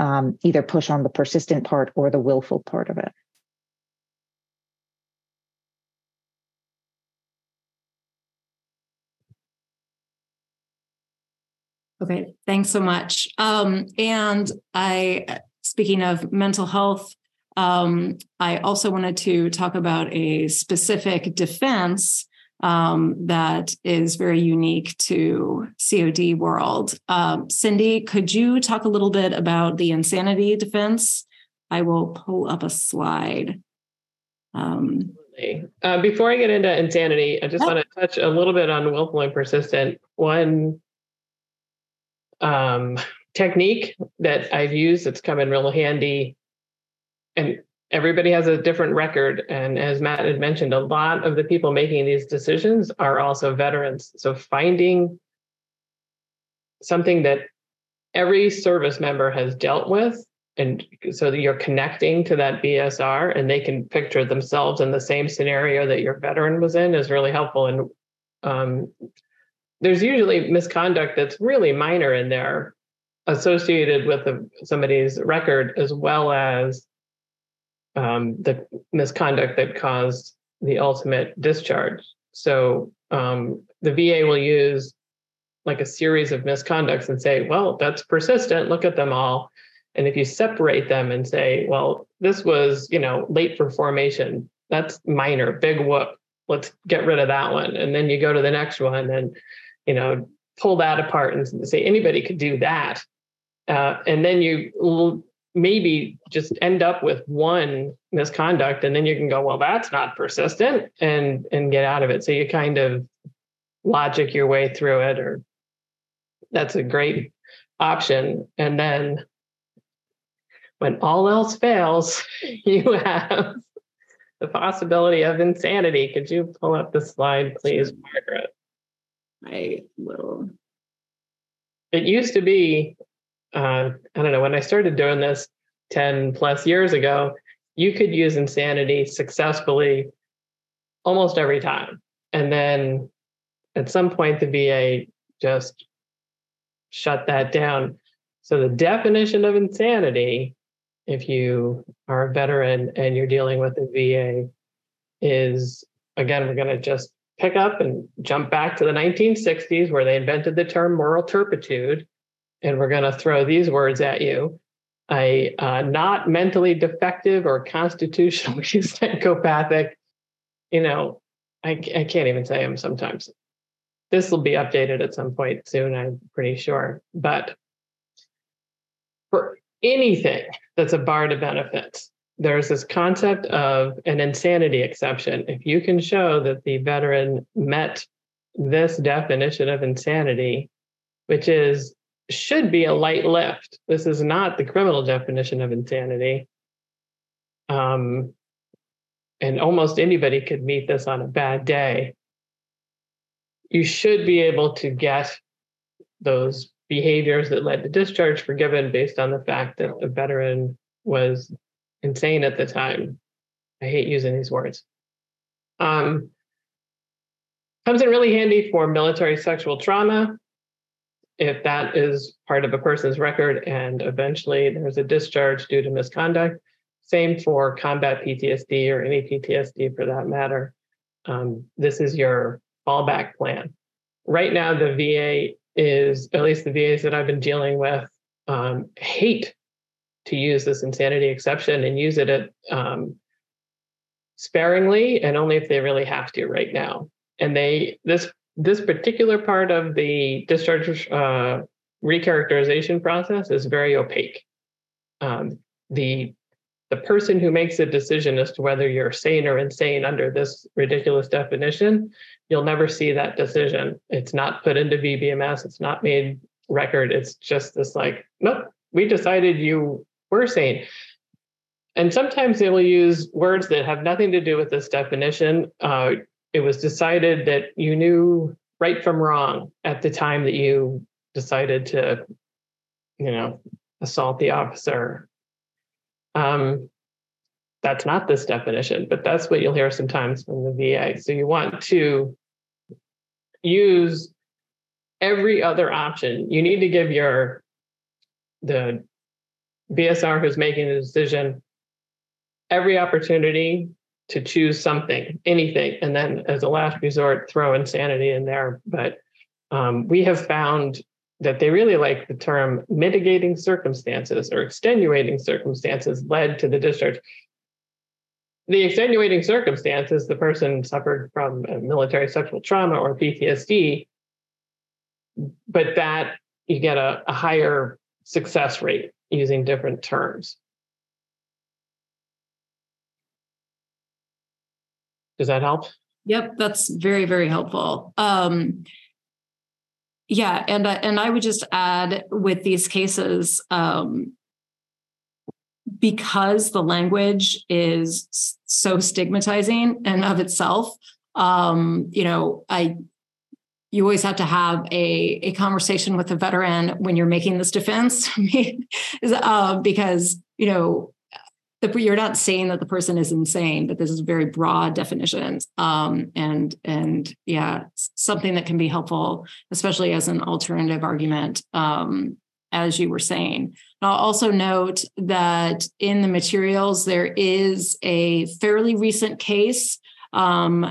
um, either push on the persistent part or the willful part of it. Okay, thanks so much. Um, and I, speaking of mental health, um, I also wanted to talk about a specific defense um, that is very unique to C O D world. Um, Cindy, could you talk a little bit about the insanity defense? I will pull up a slide. Um, uh, before I get into insanity, I just oh. want to touch a little bit on willful and persistent. One Um, technique that I've used that's come in real handy, and everybody has a different record. And as Matt had mentioned, a lot of the people making these decisions are also veterans. So finding something that every service member has dealt with, and so that you're connecting to that B S R and they can picture themselves in the same scenario that your veteran was in, is really helpful. And um, there's usually misconduct that's really minor in there associated with the, somebody's record, as well as um, the misconduct that caused the ultimate discharge. So um, the V A will use like a series of misconducts and say, well, that's persistent, look at them all. And if you separate them and say, well, this was, you know, late for formation, that's minor, big whoop, let's get rid of that one. And then you go to the next one and, you know, pull that apart and say anybody could do that. Uh, and then you l- maybe just end up with one misconduct, and then you can go, well, that's not persistent, and and get out of it. So you kind of logic your way through it, or that's a great option. And then when all else fails, you have the possibility of insanity. Could you pull up the slide, please, Margaret? I will. It used to be, uh, I don't know, when I started doing this ten plus years ago, you could use insanity successfully almost every time. And then at some point, the V A just shut that down. So the definition of insanity, if you are a veteran and you're dealing with the V A, is, again, we're going to just pick up and jump back to the nineteen sixties where they invented the term moral turpitude. And we're going to throw these words at you. A uh, not mentally defective or constitutionally psychopathic, you know, I, I can't even say them sometimes. This will be updated at some point soon, I'm pretty sure. But for anything that's a bar to benefits, there's this concept of an insanity exception. If you can show that the veteran met this definition of insanity, which is should be a light lift. This is not the criminal definition of insanity. Um, and almost anybody could meet this on a bad day. You should be able to get those behaviors that led to discharge forgiven based on the fact that the veteran was insane at the time. I hate using these words. Um, comes in really handy for military sexual trauma. If that is part of a person's record and eventually there's a discharge due to misconduct, same for combat P T S D or any P T S D for that matter. Um, this is your fallback plan. Right now, the V A is, at least the V As that I've been dealing with, um, hate to use this insanity exception and use it at, um, sparingly and only if they really have to right now. And they this. This particular part of the discharge uh, recharacterization process is very opaque. Um, the, the person who makes a decision as to whether you're sane or insane under this ridiculous definition, you'll never see that decision. It's not put into V B M S. It's not made record. It's just this like, nope, we decided you were sane. And sometimes they will use words that have nothing to do with this definition. Uh, It was decided that you knew right from wrong at the time that you decided to, you know, assault the officer. Um, that's not this definition, but that's what you'll hear sometimes from the V A. So you want to use every other option. You need to give your the V S R who's making the decision every opportunity to choose something, anything, and then as a last resort, throw insanity in there. But um, we have found that they really like the term mitigating circumstances or extenuating circumstances led to the discharge. The extenuating circumstances, the person suffered from military sexual trauma or P T S D, but that you get a, a higher success rate using different terms. Does that help? Yep, that's very, very helpful. Um, yeah, and uh, and I would just add with these cases, um, because the language is so stigmatizing and of itself, um, you know, I you always have to have a a conversation with a veteran when you're making this defense, uh, because you know. The, you're not saying that the person is insane, but this is very broad definitions. Um, and, and yeah, something that can be helpful, especially as an alternative argument, um, as you were saying. I'll also note that in the materials, there is a fairly recent case um,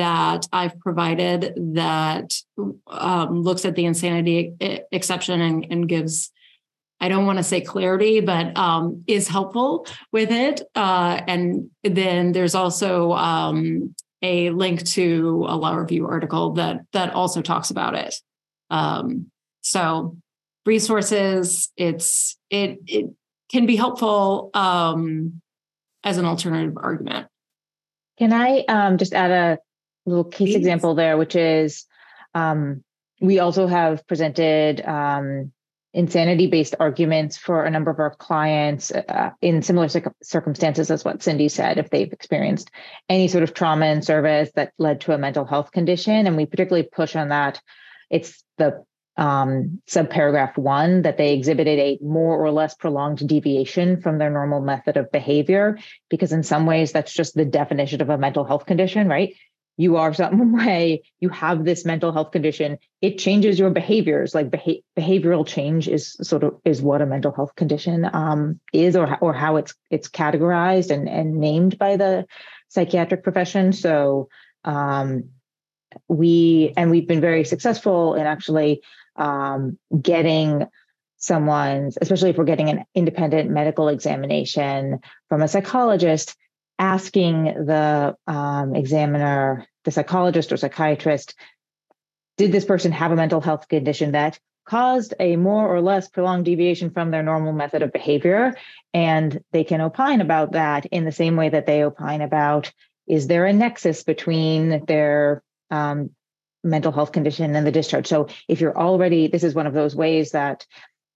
that I've provided that um, looks at the insanity exception and, and gives I don't want to say clarity, but um, is helpful with it. Uh, and then there's also um, a link to a law review article that that also talks about it. Um, so resources, it's it it can be helpful um, as an alternative argument. Can I um, just add a little case Please. example there, which is um, we also have presented Um, insanity-based arguments for a number of our clients uh, in similar circ- circumstances as what Cindy said, if they've experienced any sort of trauma in service that led to a mental health condition. And we particularly push on that. It's the um, subparagraph one, that they exhibited a more or less prolonged deviation from their normal method of behavior, because in some ways that's just the definition of a mental health condition, right? you are some way, you have this mental health condition, it changes your behaviors. Like beha- behavioral change is sort of is what a mental health condition um, is, or or how it's it's categorized and, and named by the psychiatric profession. So um, we and we've been very successful in actually um, getting someone's, especially if we're getting an independent medical examination from a psychologist, asking the um, examiner, the psychologist or psychiatrist, did this person have a mental health condition that caused a more or less prolonged deviation from their normal method of behavior? And they can opine about that in the same way that they opine about, is there a nexus between their um, mental health condition and the discharge? So if you're already, this is one of those ways that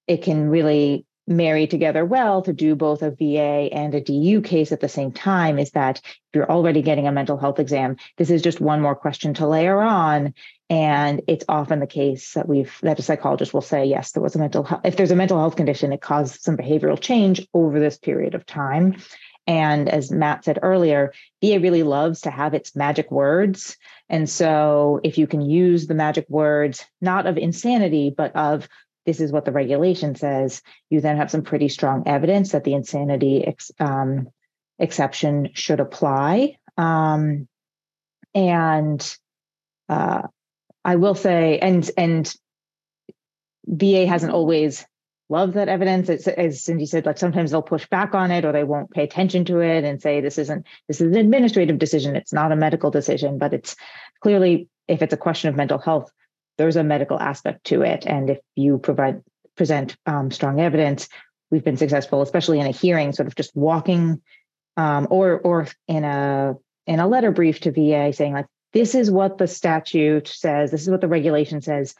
it can really marry together well to do both a V A and a D U case at the same time, is that if you're already getting a mental health exam, this is just one more question to layer on. And it's often the case that we've, that a psychologist will say, yes, there was a mental health, if there's a mental health condition, it caused some behavioral change over this period of time. And as Matt said earlier, V A really loves to have its magic words. And so if you can use the magic words, not of insanity, but of this is what the regulation says, you then have some pretty strong evidence that the insanity ex, um, exception should apply. Um, and uh, I will say, and and V A hasn't always loved that evidence. It's, as Cindy said, like sometimes they'll push back on it, or they won't pay attention to it and say, this isn't, this is an administrative decision. It's not a medical decision, but it's clearly, if it's a question of mental health, there's a medical aspect to it. And if you provide present um, strong evidence, we've been successful, especially in a hearing, sort of just walking um, or or in a in a letter brief to V A saying, like, this is what the statute says, this is what the regulation says.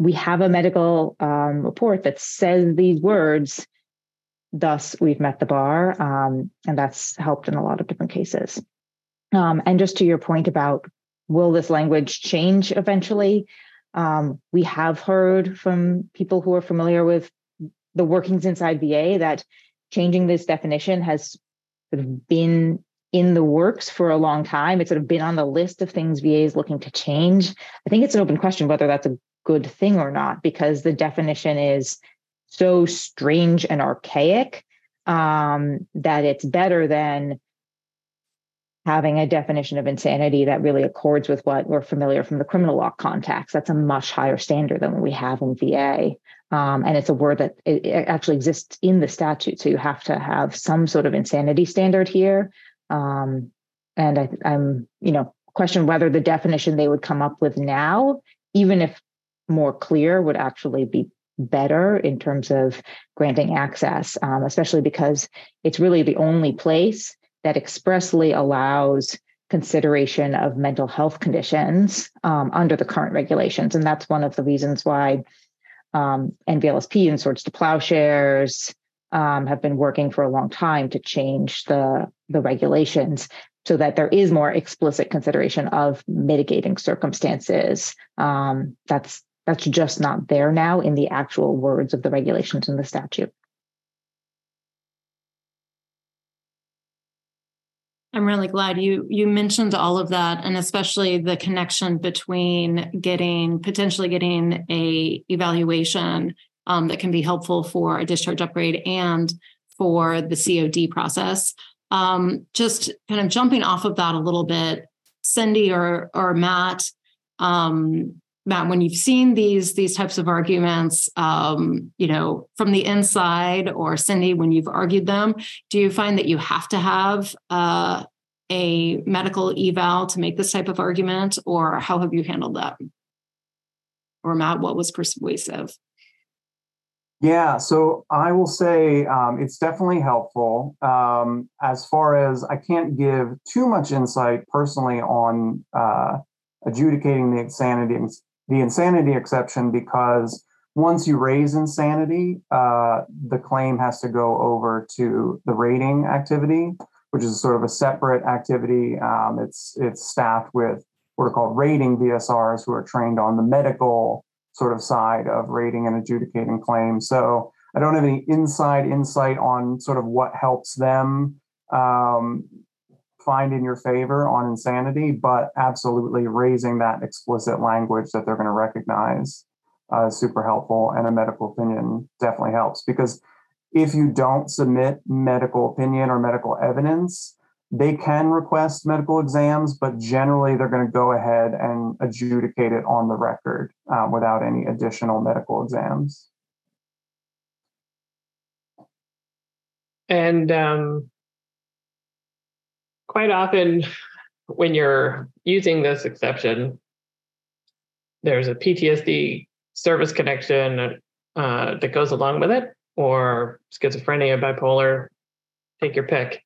We have a medical um, report that says these words, thus we've met the bar. Um, and that's helped in a lot of different cases. Um, and just to your point about, will this language change eventually? Um, we have heard from people who are familiar with the workings inside V A that changing this definition has sort of been in the works for a long time. It's sort of been on the list of things V A is looking to change. I think it's an open question whether that's a good thing or not, because the definition is so strange and archaic um, that it's better than having a definition of insanity that really accords with what we're familiar from the criminal law context. That's a much higher standard than what we have in V A. Um, and it's a word that it, it actually exists in the statute. So you have to have some sort of insanity standard here. Um, and I, I'm, you know, question whether the definition they would come up with now, even if more clear, would actually be better in terms of granting access, um, especially because it's really the only place that expressly allows consideration of mental health conditions um, under the current regulations. And that's one of the reasons why um, N V L S P and Swords to Plowshares um, have been working for a long time to change the, the regulations so that there is more explicit consideration of mitigating circumstances. Um, that's, that's just not there now in the actual words of the regulations in the statute. I'm really glad you you mentioned all of that, and especially the connection between getting potentially getting a evaluation um, that can be helpful for a discharge upgrade and for the C O D process. Um, just kind of jumping off of that a little bit, Cindy or or Matt, um, Matt, when you've seen these these types of arguments, um, you know, from the inside, or Cindy, when you've argued them, do you find that you have to have uh, a medical eval to make this type of argument, or how have you handled that? Or Matt, what was persuasive? Yeah, so I will say um, it's definitely helpful. Um, as far as, I can't give too much insight personally on uh, adjudicating the insanity. The insanity exception, because once you raise insanity, uh, the claim has to go over to the rating activity, which is sort of a separate activity. Um, it's it's staffed with what are called rating V S Rs, who are trained on the medical sort of side of rating and adjudicating claims. So I don't have any inside insight on sort of what helps them um, find in your favor on insanity, but absolutely raising that explicit language that they're going to recognize uh, is super helpful. And a medical opinion definitely helps, because if you don't submit medical opinion or medical evidence, they can request medical exams, but generally they're going to go ahead and adjudicate it on the record uh, without any additional medical exams. And um, quite often when you're using this exception, there's a P T S D service connection uh, that goes along with it, or schizophrenia, bipolar, take your pick.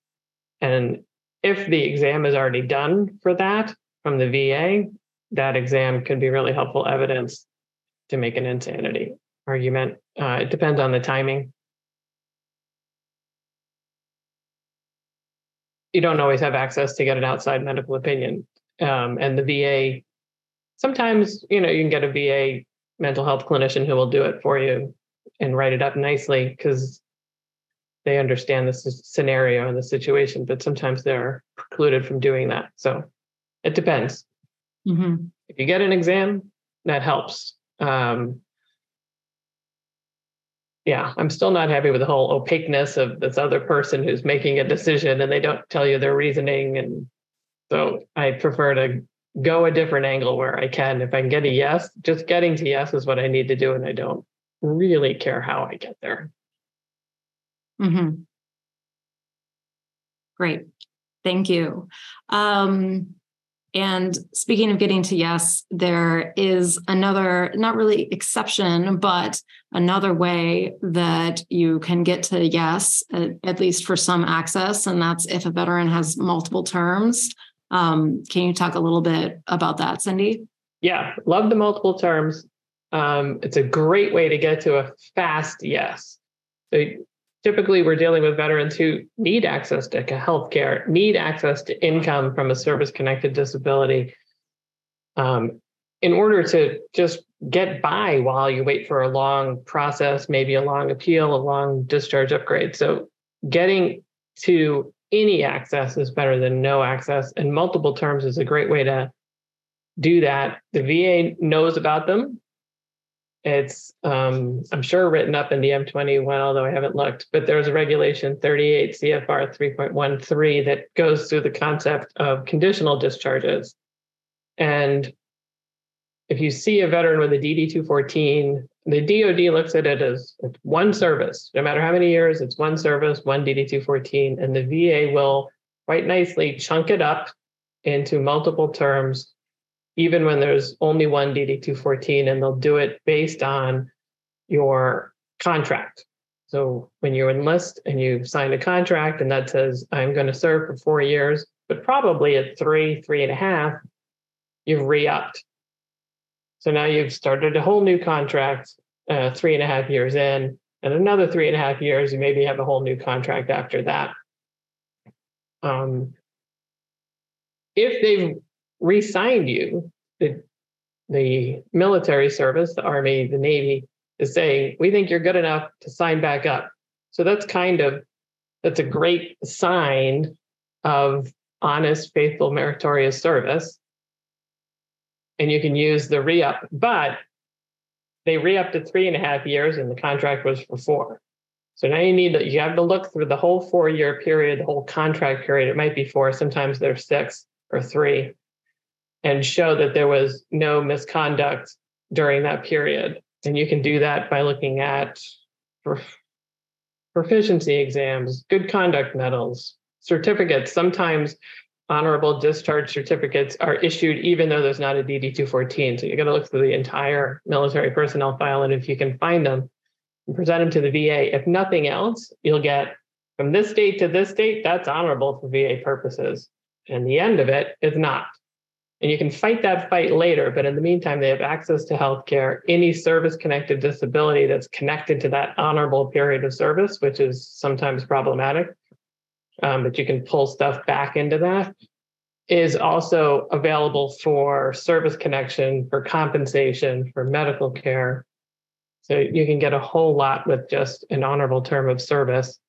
And if the exam is already done for that from the V A, that exam can be really helpful evidence to make an insanity argument. Uh, it depends on the timing. You don't always have access to get an outside medical opinion. Um, and the V A, sometimes, you know, you can get a V A mental health clinician who will do it for you and write it up nicely because they understand the scenario and the situation, but sometimes they're precluded from doing that. So it depends. Mm-hmm. If you get an exam, that helps. Um, yeah, I'm still not happy with the whole opaqueness of this other person who's making a decision and they don't tell you their reasoning. And so I prefer to go a different angle where I can. If I can get a yes, just getting to yes is what I need to do, and I don't really care how I get there. Mm-hmm. Great. Thank you. Um, and speaking of getting to yes, there is another, not really exception, but another way that you can get to yes, at, at least for some access. And that's if a veteran has multiple terms. Um, can you talk a little bit about that, Cindy? Yeah. Love the multiple terms. Um, it's a great way to get to a fast yes. So typically, we're dealing with veterans who need access to health care, need access to income from a service-connected disability. Um, in order to just get by while you wait for a long process, maybe a long appeal, a long discharge upgrade. So getting to any access is better than no access, and multiple terms is a great way to do that. The V A knows about them. It's, um, I'm sure, written up in the M twenty-one, although I haven't looked, but there's a regulation thirty-eight C F R three point one three that goes through the concept of conditional discharges. And if you see a veteran with a D D two fourteen, the D O D looks at it as one service. No matter how many years, it's one service, one D D two fourteen, and the V A will quite nicely chunk it up into multiple terms, even when there's only one D D two fourteen, and they'll do it based on your contract. So when you enlist and you sign a contract and that says, I'm going to serve for four years, but probably at three, three and a half, you've re-upped. So now you've started a whole new contract uh, three and a half years in, and another three and a half years, you maybe have a whole new contract after that. Um, if they've re-signed you, the, the military service, the Army, the Navy, is saying, we think you're good enough to sign back up. So that's kind of, that's a great sign of honest, faithful, meritorious service. And you can use the re-up, but they re-up to three and a half years and the contract was for four. So now you need to, you have to look through the whole four-year period, the whole contract period. It might be four, sometimes they're six or three, and show that there was no misconduct during that period. And you can do that by looking at proficiency exams, good conduct medals, certificates. Sometimes honorable discharge certificates are issued even though there's not a D D two fourteen. So you're going to look through the entire military personnel file, and if you can find them, and present them to the V A. If nothing else, you'll get from this date to this date, that's honorable for V A purposes. And the end of it is not. And you can fight that fight later, but in the meantime, they have access to healthcare, any service-connected disability that's connected to that honorable period of service, which is sometimes problematic, um, but you can pull stuff back into that, is also available for service connection, for compensation, for medical care. So you can get a whole lot with just an honorable term of service,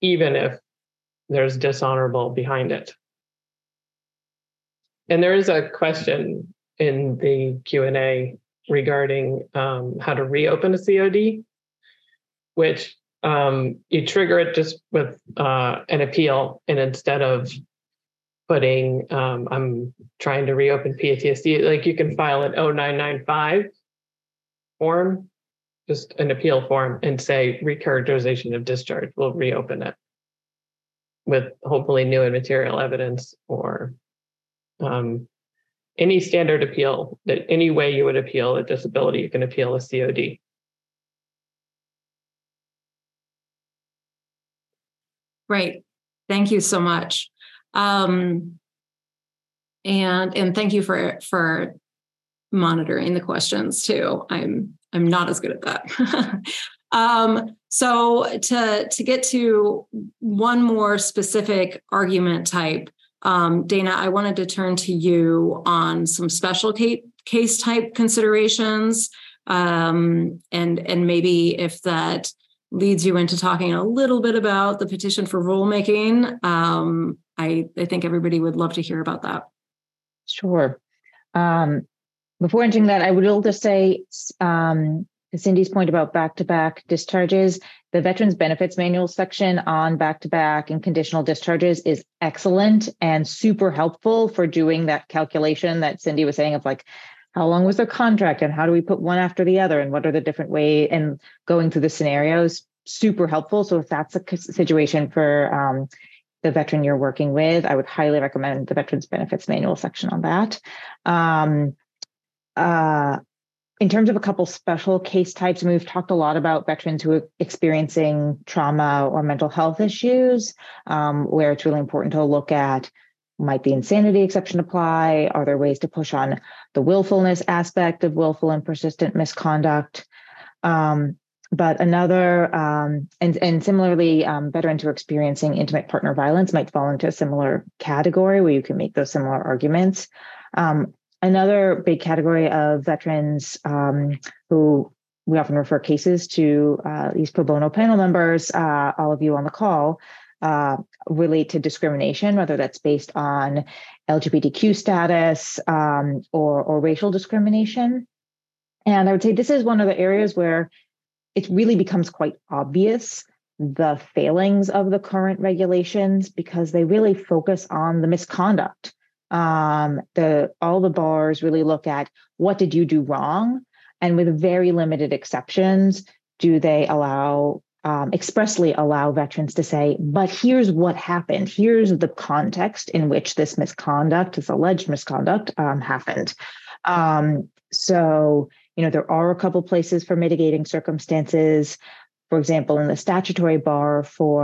even if there's dishonorable behind it. And there is a question in the Q and A regarding um, how to reopen a C O D, which um, you trigger it just with uh, an appeal. And instead of putting, um, I'm trying to reopen P T S D, like you can file an oh nine nine five form, just an appeal form, and say recharacterization of discharge. We'll reopen it with hopefully new and material evidence, or um, any standard appeal, that any way you would appeal a disability, you can appeal a C O D. Great, thank you so much. Um, and and thank you for for monitoring the questions too. I'm I'm not as good at that. um, so to to get to one more specific argument type, um, Dana, I wanted to turn to you on some special case, case type considerations, um, and and maybe if that leads you into talking a little bit about the petition for rulemaking. Um, I, I think everybody would love to hear about that. Sure. Um, before entering that, I would also say um, Cindy's point about back-to-back discharges, the Veterans Benefits Manual section on back-to-back and conditional discharges is excellent and super helpful for doing that calculation that Cindy was saying of like, how long was their contract and how do we put one after the other and what are the different ways, and going through the scenarios, super helpful. So if that's a situation for um, the veteran you're working with, I would highly recommend the Veterans Benefits Manual section on that. Um, uh, in terms of a couple special case types, and we've talked a lot about veterans who are experiencing trauma or mental health issues, um, where it's really important to look at, might the insanity exception apply? Are there ways to push on the willfulness aspect of willful and persistent misconduct? Um, but another, um, and, and similarly, um, veterans who are experiencing intimate partner violence might fall into a similar category where you can make those similar arguments. Um, another big category of veterans um, who we often refer cases to, uh, these pro bono panel members, uh, all of you on the call, Uh, relate to discrimination, whether that's based on L G B T Q status um, or, or racial discrimination. And I would say this is one of the areas where it really becomes quite obvious the failings of the current regulations, because they really focus on the misconduct. Um, the all the bars really look at what did you do wrong? And with very limited exceptions, do they allow Um, expressly allow veterans to say, but here's what happened. Here's the context in which this misconduct, this alleged misconduct um, happened. Um, so, you know, there are a couple places for mitigating circumstances, for example, in the statutory bar for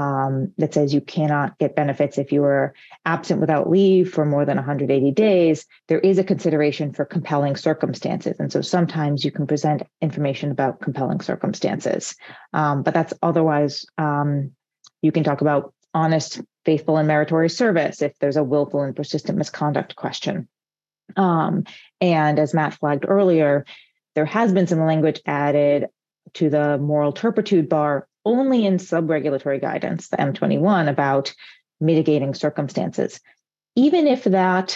um, that says you cannot get benefits if you were absent without leave for more than one hundred eighty days, there is a consideration for compelling circumstances. And so sometimes you can present information about compelling circumstances, um, but that's otherwise, um, you can talk about honest, faithful, and meritorious service if there's a willful and persistent misconduct question. Um, and as Matt flagged earlier, there has been some language added to the moral turpitude bar only in sub-regulatory guidance, the M twenty-one, about mitigating circumstances. Even if that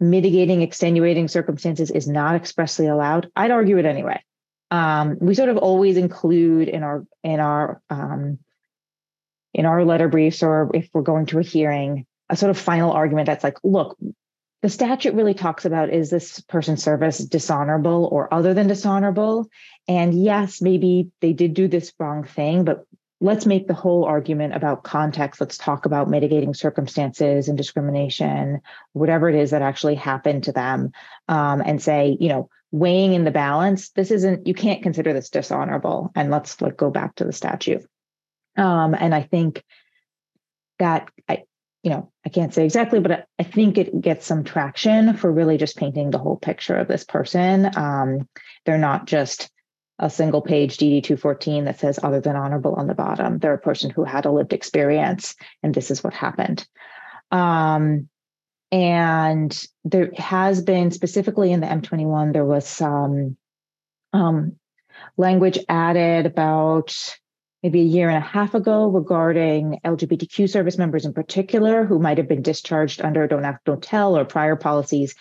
mitigating, extenuating circumstances is not expressly allowed, I'd argue it anyway. Um, we sort of always include in our in our um, in our letter briefs, or if we're going to a hearing, a sort of final argument that's like, look, the statute really talks about, is this person's service dishonorable or other than dishonorable? And yes, maybe they did do this wrong thing, but let's make the whole argument about context. Let's talk about mitigating circumstances and discrimination, whatever it is that actually happened to them, um, and say, you know, weighing in the balance, this isn't, you can't consider this dishonorable. And let's like, go back to the statute. Um, and I think that I, you know, I can't say exactly, but I think it gets some traction for really just painting the whole picture of this person. Um, they're not just a single page D D two fourteen that says other than honorable on the bottom. They're a person who had a lived experience and this is what happened. Um, and there has been, specifically in the M twenty-one, there was some um, language added about maybe a year and a half ago regarding L G B T Q service members in particular who might have been discharged under Don't Ask, Don't Tell or prior policies,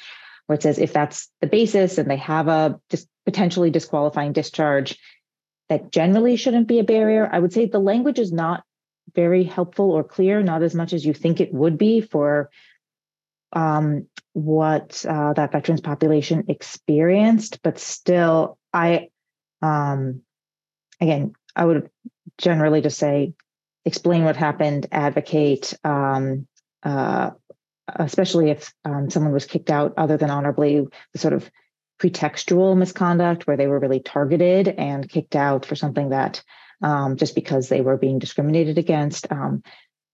where it says if that's the basis and they have a dis- potentially disqualifying discharge, that generally shouldn't be a barrier. I would say the language is not very helpful or clear, not as much as you think it would be for um, what uh, that veterans population experienced. But still, I, um, again, I would generally just say, explain what happened, advocate, um, uh, especially if um, someone was kicked out other than honorably, the sort of pretextual misconduct where they were really targeted and kicked out for something that um, just because they were being discriminated against, um,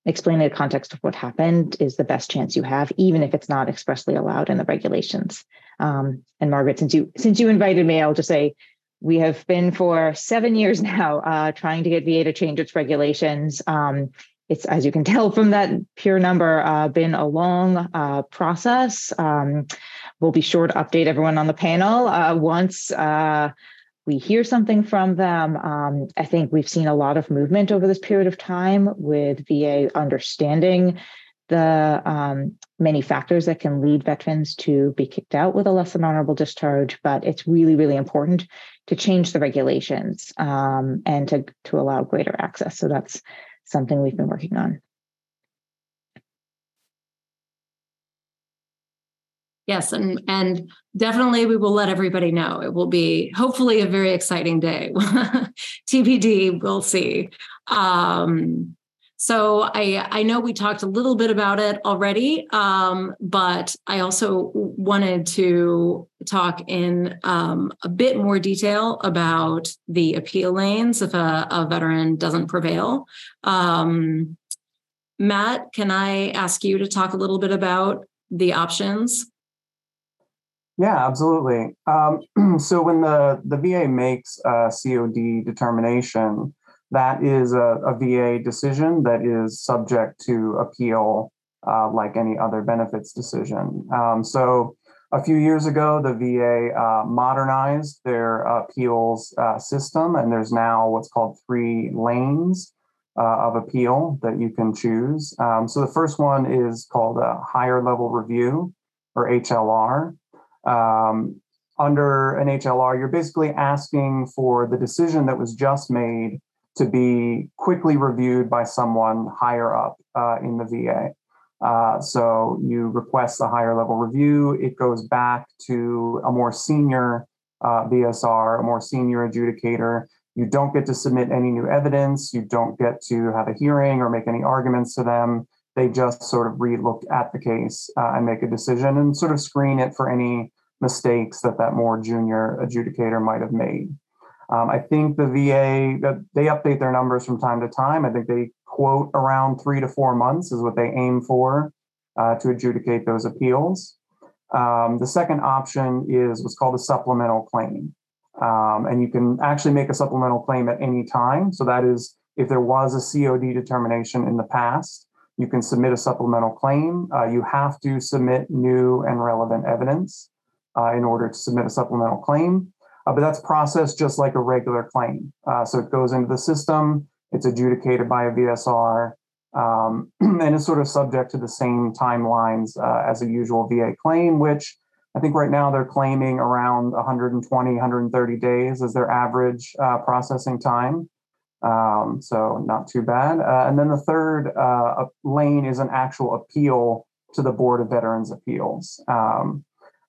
explain the context of what happened is the best chance you have, even if it's not expressly allowed in the regulations. Um, and Margaret, since you since you invited me, I'll just say we have been for seven years now uh, trying to get V A to change its regulations. Um, it's, as you can tell from that pure number, uh, been a long uh, process. Um, we'll be sure to update everyone on the panel uh, once uh, we hear something from them. Um, I think we've seen a lot of movement over this period of time with V A understanding the um, many factors that can lead veterans to be kicked out with a less than honorable discharge, but it's really, really important to change the regulations um, and to, to allow greater access. So that's something we've been working on. Yes, and, and definitely we will let everybody know. It will be hopefully a very exciting day. T B D, we'll see. Um, so I, I know we talked a little bit about it already, um, but I also wanted to talk in um, a bit more detail about the appeal lanes if a, a veteran doesn't prevail. Um, Matt, can I ask you to talk a little bit about the options? Yeah, absolutely. Um, so when the, the V A makes a C O D determination, that is a, a V A decision that is subject to appeal uh, like any other benefits decision. Um, so a few years ago, the V A uh, modernized their appeals uh, system, and there's now what's called three lanes uh, of appeal that you can choose. Um, so the first one is called a higher level review, or H L R. Um, under an H L R, you're basically asking for the decision that was just made to be quickly reviewed by someone higher up uh, in the V A. Uh, so you request a higher level review. It goes back to a more senior uh, V S R, a more senior adjudicator. You don't get to submit any new evidence. You don't get to have a hearing or make any arguments to them. They just sort of relook at the case uh, and make a decision and sort of screen it for any mistakes that that more junior adjudicator might have made. Um, I think the V A, they update their numbers from time to time. I think they quote around three to four months is what they aim for uh, to adjudicate those appeals. Um, the second option is what's called a supplemental claim. Um, and you can actually make a supplemental claim at any time. So that is if there was a C O D determination in the past, you can submit a supplemental claim. Uh, you have to submit new and relevant evidence uh, in order to submit a supplemental claim. Uh, but that's processed just like a regular claim. Uh, so it goes into the system, it's adjudicated by a V S R, um, and is sort of subject to the same timelines uh, as a usual V A claim, which I think right now they're claiming around one hundred twenty, one hundred thirty days as their average uh, processing time. Um, so not too bad. Uh, and then the third uh, lane is an actual appeal to the Board of Veterans Appeals. Um,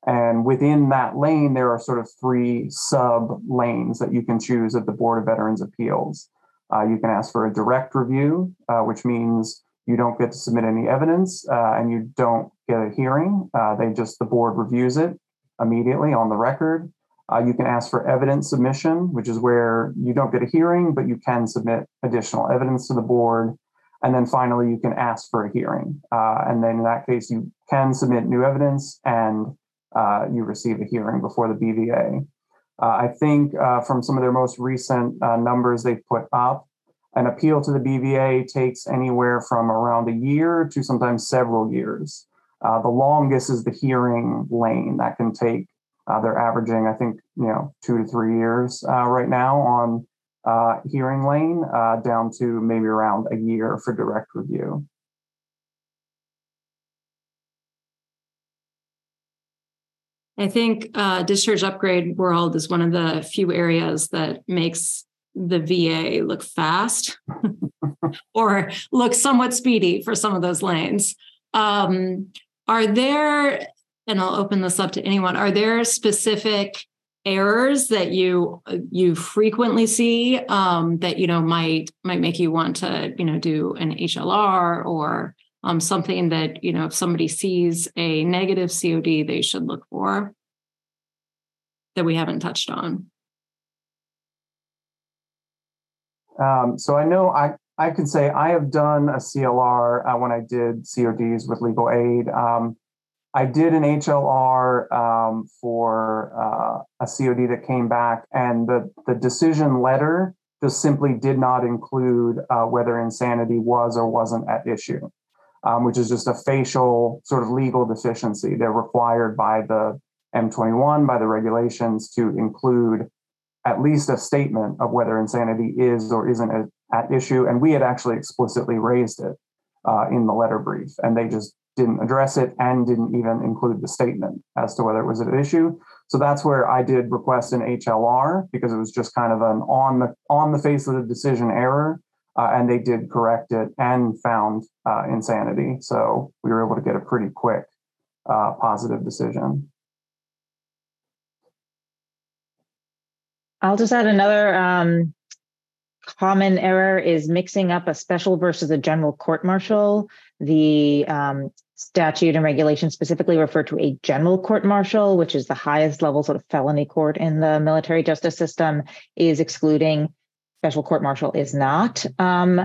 and within that lane, there are sort of three sub lanes that you can choose at the Board of Veterans Appeals. Uh, you can ask for a direct review, uh, which means you don't get to submit any evidence uh, and you don't get a hearing. Uh, they just, the board reviews it immediately on the record. Uh, you can ask for evidence submission, which is where you don't get a hearing, but you can submit additional evidence to the board. And then finally, you can ask for a hearing. Uh, and then in that case, you can submit new evidence and uh, you receive a hearing before the B V A. Uh, I think uh, from some of their most recent uh, numbers they've put up, an appeal to the B V A takes anywhere from around a year to sometimes several years. Uh, the longest is the hearing lane that can take. Uh, they're averaging, I think, you know, two to three years uh, right now on uh, hearing lane uh, down to maybe around a year for direct review. I think uh, discharge upgrade world is one of the few areas that makes the V A look fast or look somewhat speedy for some of those lanes. Um, are there, and I'll open this up to anyone, are there specific errors that you you frequently see um, that, you know, might might make you want to, you know, do an H L R or Um, something that, you know, if somebody sees a negative C O D, they should look for that we haven't touched on? Um, so I know I, I could say I have done a C L R uh, when I did C O Ds with legal aid. Um, I did an H L R um, for uh, a C O D that came back, and the, the decision letter just simply did not include uh, whether insanity was or wasn't at issue. Um, which is just a facial sort of legal deficiency. They're required by the M twenty-one, by the regulations, to include at least a statement of whether insanity is or isn't a, at issue. And we had actually explicitly raised it uh, in the letter brief, and they just didn't address it and didn't even include the statement as to whether it was at issue. So that's where I did request an H L R, because it was just kind of an on the, on the face of the decision error. Uh, and they did correct it and found uh, insanity. So we were able to get a pretty quick uh, positive decision. I'll just add another um, common error is mixing up a special versus a general court-martial. The um, statute and regulation specifically refer to a general court-martial, which is the highest level sort of felony court in the military justice system, is excluding. Special court-martial is not. Um,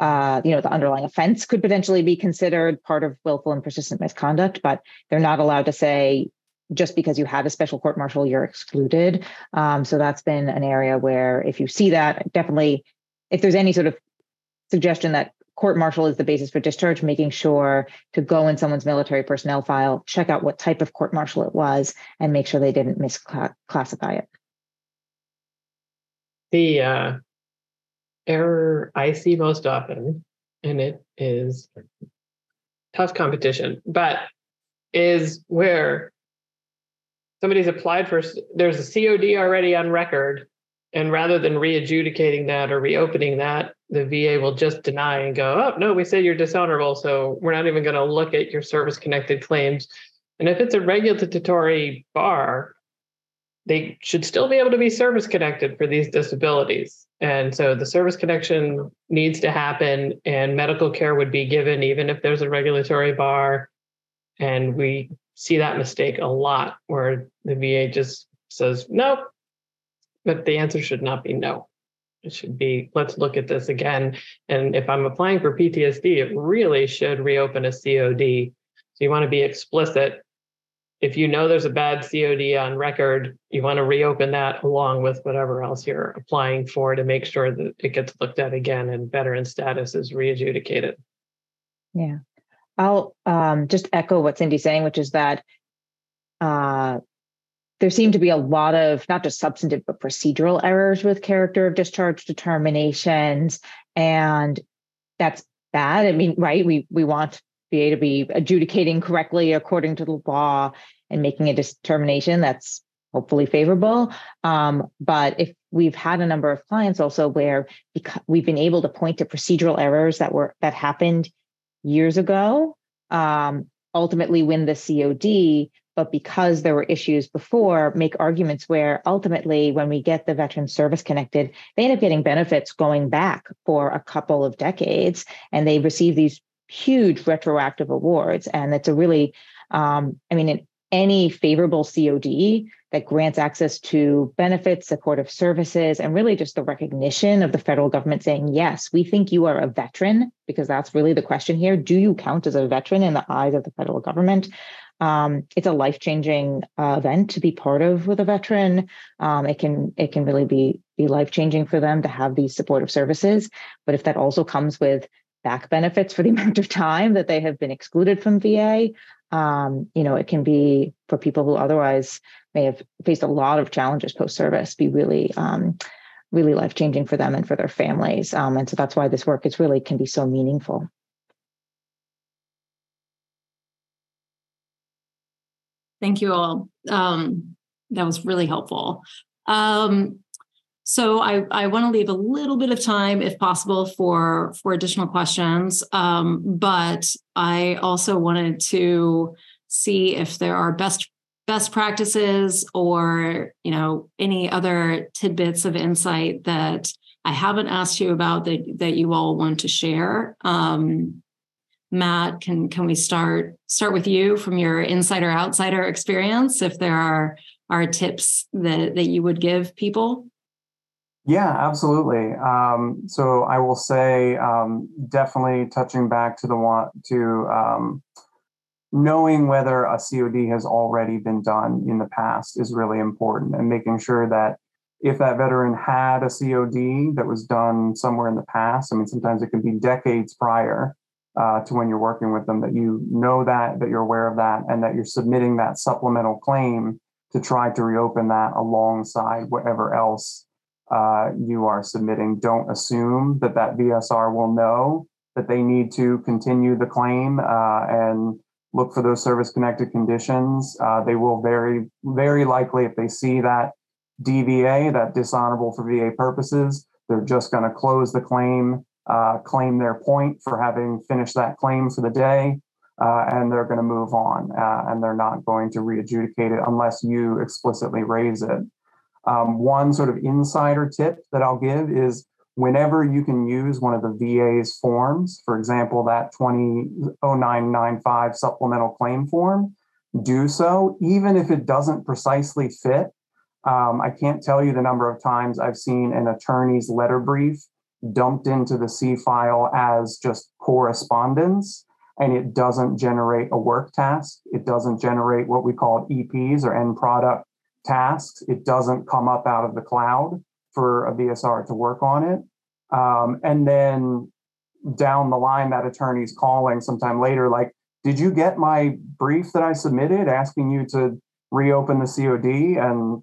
uh, you know, the underlying offense could potentially be considered part of willful and persistent misconduct, but they're not allowed to say just because you had a special court-martial, you're excluded. Um, so that's been an area where, if you see that, definitely, if there's any sort of suggestion that court-martial is the basis for discharge, making sure to go in someone's military personnel file, check out what type of court-martial it was, and make sure they didn't misclassify it. The uh... error I see most often, and it is tough competition, but is where somebody's applied for, there's a C O D already on record, and rather than re-adjudicating that or reopening that, the V A will just deny and go, oh, no, we said you're dishonorable, so we're not even going to look at your service-connected claims. And if it's a regulatory bar, they should still be able to be service-connected for these disabilities. And so the service connection needs to happen, and medical care would be given even if there's a regulatory bar. And we see that mistake a lot, where the V A just says, nope, but the answer should not be no. It should be, let's look at this again. And if I'm applying for P T S D, it really should reopen a C O D. So you want to be explicit. If you know there's a bad C O D on record, you want to reopen that along with whatever else you're applying for to make sure that it gets looked at again and veteran status is re-adjudicated. Yeah, I'll um, just echo what Cindy's saying, which is that uh, there seem to be a lot of not just substantive, but procedural errors with character of discharge determinations. And that's bad. I mean, right, we we want V A to be adjudicating correctly according to the law and making a determination that's hopefully favorable. Um, but if we've had a number of clients also where because we've been able to point to procedural errors that were that happened years ago, um, ultimately win the C O D, but because there were issues before, make arguments where ultimately when we get the veteran service connected, they end up getting benefits going back for a couple of decades, and they receive these huge retroactive awards. And it's a really, um, I mean, in any favorable C O D that grants access to benefits, supportive services, and really just the recognition of the federal government saying, yes, we think you are a veteran, because that's really the question here. Do you count as a veteran in the eyes of the federal government? Um, it's a life-changing uh, event to be part of with a veteran. Um, it can it can really be, be life-changing for them to have these supportive services. But if that also comes with back benefits for the amount of time that they have been excluded from V A, um, you know, it can be for people who otherwise may have faced a lot of challenges post-service, be really um, really life-changing for them and for their families. Um, and so that's why this work is really can be so meaningful. Thank you all. Um, that was really helpful. Um, so I, I want to leave a little bit of time, if possible, for, for additional questions. Um, but I also wanted to see if there are best best practices or, you know, any other tidbits of insight that I haven't asked you about that, that you all want to share. Um, Matt, can can we start start with you from your insider outsider experience, if there are are tips that, that you would give people? Yeah, absolutely. Um, so I will say um, definitely touching back to the want to um, knowing whether a C O D has already been done in the past is really important, and making sure that if that veteran had a C O D that was done somewhere in the past, I mean, sometimes it can be decades prior uh, to when you're working with them, that you know that, that you're aware of that, and that you're submitting that supplemental claim to try to reopen that alongside whatever else uh, you are submitting. Don't assume that that V S R will know that they need to continue the claim uh, and look for those service-connected conditions. Uh, they will very, very likely, if they see that D V A, that dishonorable for V A purposes, they're just going to close the claim, uh, claim their point for having finished that claim for the day, uh, and they're going to move on, uh, and they're not going to re-adjudicate it unless you explicitly raise it. Um, one sort of insider tip that I'll give is whenever you can use one of the V A's forms, for example, that twenty oh nine ninety-five supplemental claim form, do so, even if it doesn't precisely fit. Um, I can't tell you the number of times I've seen an attorney's letter brief dumped into the C file as just correspondence, and it doesn't generate a work task. It doesn't generate what we call E Ps or end product tasks. It doesn't come up out of the cloud for a V S R to work on it. Um, and then down the line, that attorney's calling sometime later, like, did you get my brief that I submitted asking you to reopen the C O D? And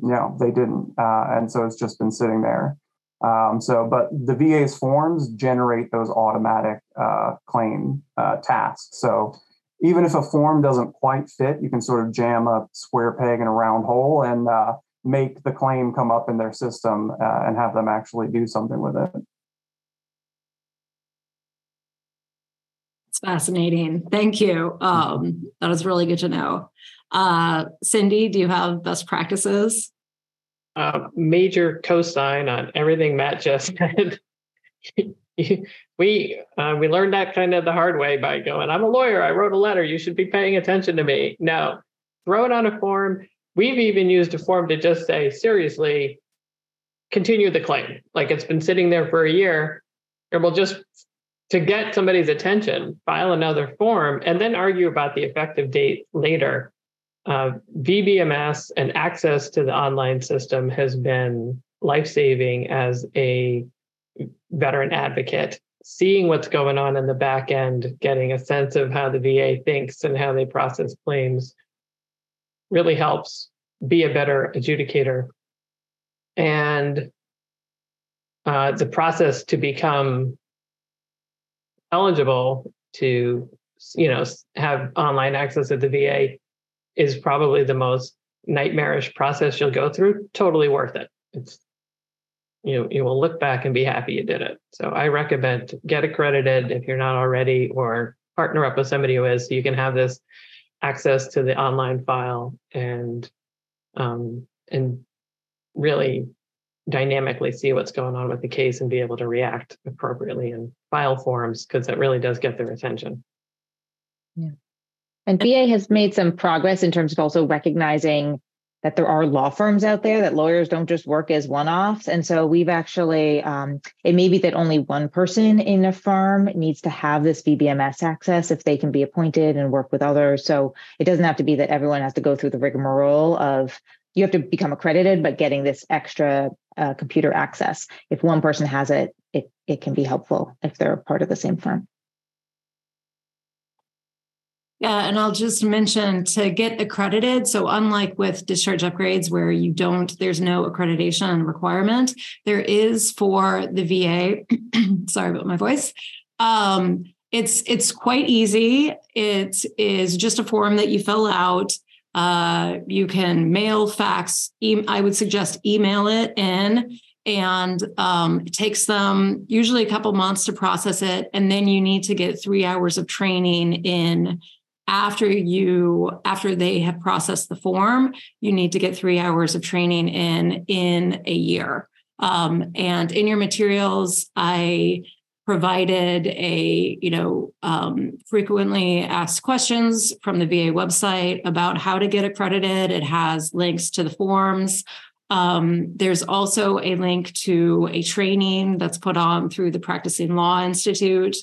no, they didn't. Uh, and so it's just been sitting there. Um, so, but the V A's forms generate those automatic uh, claim uh, tasks. So even if a form doesn't quite fit, you can sort of jam a square peg in a round hole and uh, make the claim come up in their system uh, and have them actually do something with it. It's fascinating. Thank you. Um, that was really good to know. Uh, Cindy, do you have best practices? Uh, major cosign on everything Matt just said. we uh, we learned that kind of the hard way by going, I'm a lawyer, I wrote a letter, you should be paying attention to me. No, throw it on a form. We've even used a form to just say, seriously, continue the claim. Like, it's been sitting there for a year, and we'll just, to get somebody's attention, file another form and then argue about the effective date later. Uh, V B M S and access to the online system has been life-saving as a veteran advocate, seeing what's going on in the back end, getting a sense of how the V A thinks and how they process claims really helps be a better adjudicator. And uh, the process to become eligible to, you know, have online access at the V A is probably the most nightmarish process you'll go through. Totally worth it. It's, you know, you will look back and be happy you did it. So I recommend get accredited if you're not already, or partner up with somebody who is, so you can have this access to the online file and um, and really dynamically see what's going on with the case and be able to react appropriately and file forms, because that really does get their attention. Yeah. And V A has made some progress in terms of also recognizing that there are law firms out there, that lawyers don't just work as one-offs. And so we've actually, um, it may be that only one person in a firm needs to have this V B M S access if they can be appointed and work with others. So it doesn't have to be that everyone has to go through the rigmarole of, you have to become accredited, but getting this extra uh, computer access. If one person has it, it, it can be helpful if they're part of the same firm. Yeah, and I'll just mention to get accredited. So unlike with discharge upgrades where you don't, there's no accreditation requirement, there is for the V A, sorry about my voice, um, it's it's quite easy. It is just a form that you fill out. Uh, you can mail, fax, e- I would suggest email it in, and um, it takes them usually a couple months to process it. And then you need to get three hours of training in after you, after they have processed the form, you need to get three hours of training in, in a year. Um, and in your materials, I provided a, you know, um, frequently asked questions from the V A website about how to get accredited. It has links to the forms. Um, there's also a link to a training that's put on through the Practicing Law Institute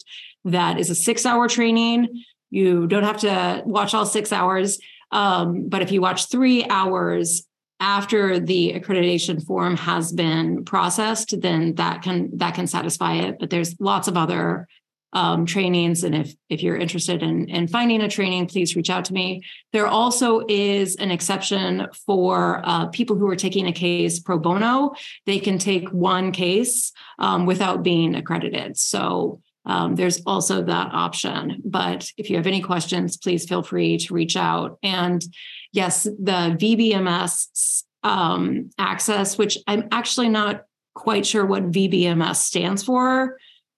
that is a six-hour training. You don't have to watch all six hours, um, but if you watch three hours after the accreditation form has been processed, then that can that can satisfy it. But there's lots of other um, trainings. And if, if you're interested in, in finding a training, please reach out to me. There also is an exception for uh, people who are taking a case pro bono. They can take one case um, without being accredited. So um, there's also that option. But if you have any questions, please feel free to reach out. And yes, the V B M S um, access, which I'm actually not quite sure what V B M S stands for.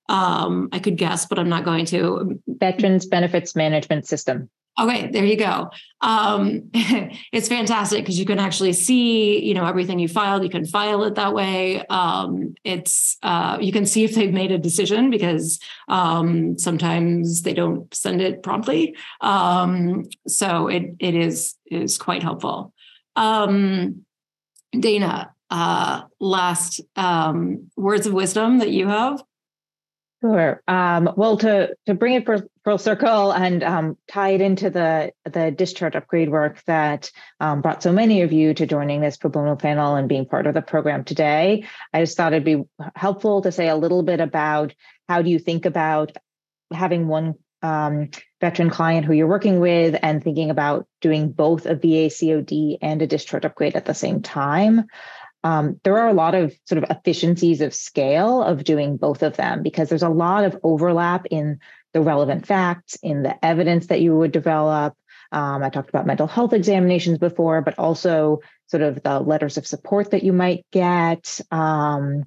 Um, I could guess, but I'm not going to. Veterans Benefits Management System. Okay, there you go. Um, it's fantastic because you can actually see, you know, everything you filed. You can file it that way. Um, it's uh, you can see if they've made a decision because um, sometimes they don't send it promptly. Um, so it it is is quite helpful. Um, Dana, uh, last um, words of wisdom that you have. Sure. Um, well, to to bring it for full circle and um, tie it into the, the discharge upgrade work that um, brought so many of you to joining this pro bono panel and being part of the program today, I just thought it'd be helpful to say a little bit about how do you think about having one um, veteran client who you're working with and thinking about doing both a V A C O D and a discharge upgrade at the same time. Um, there are a lot of sort of efficiencies of scale of doing both of them because there's a lot of overlap in the relevant facts, in the evidence that you would develop. Um, I talked about mental health examinations before, but also sort of the letters of support that you might get, um,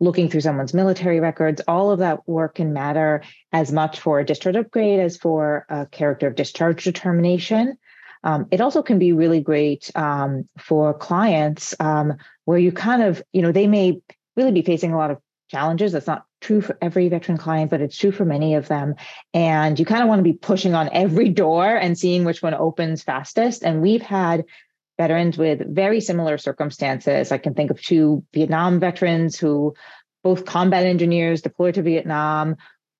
looking through someone's military records. All of that work can matter as much for a discharge upgrade as for a character of discharge determination. Um, it also can be really great um, for clients um, where you kind of, you know, they may really be facing a lot of challenges. That's not true for every veteran client, but it's true for many of them. And you kind of want to be pushing on every door and seeing which one opens fastest. And we've had veterans with very similar circumstances. I can think of two Vietnam veterans who both combat engineers deployed to Vietnam.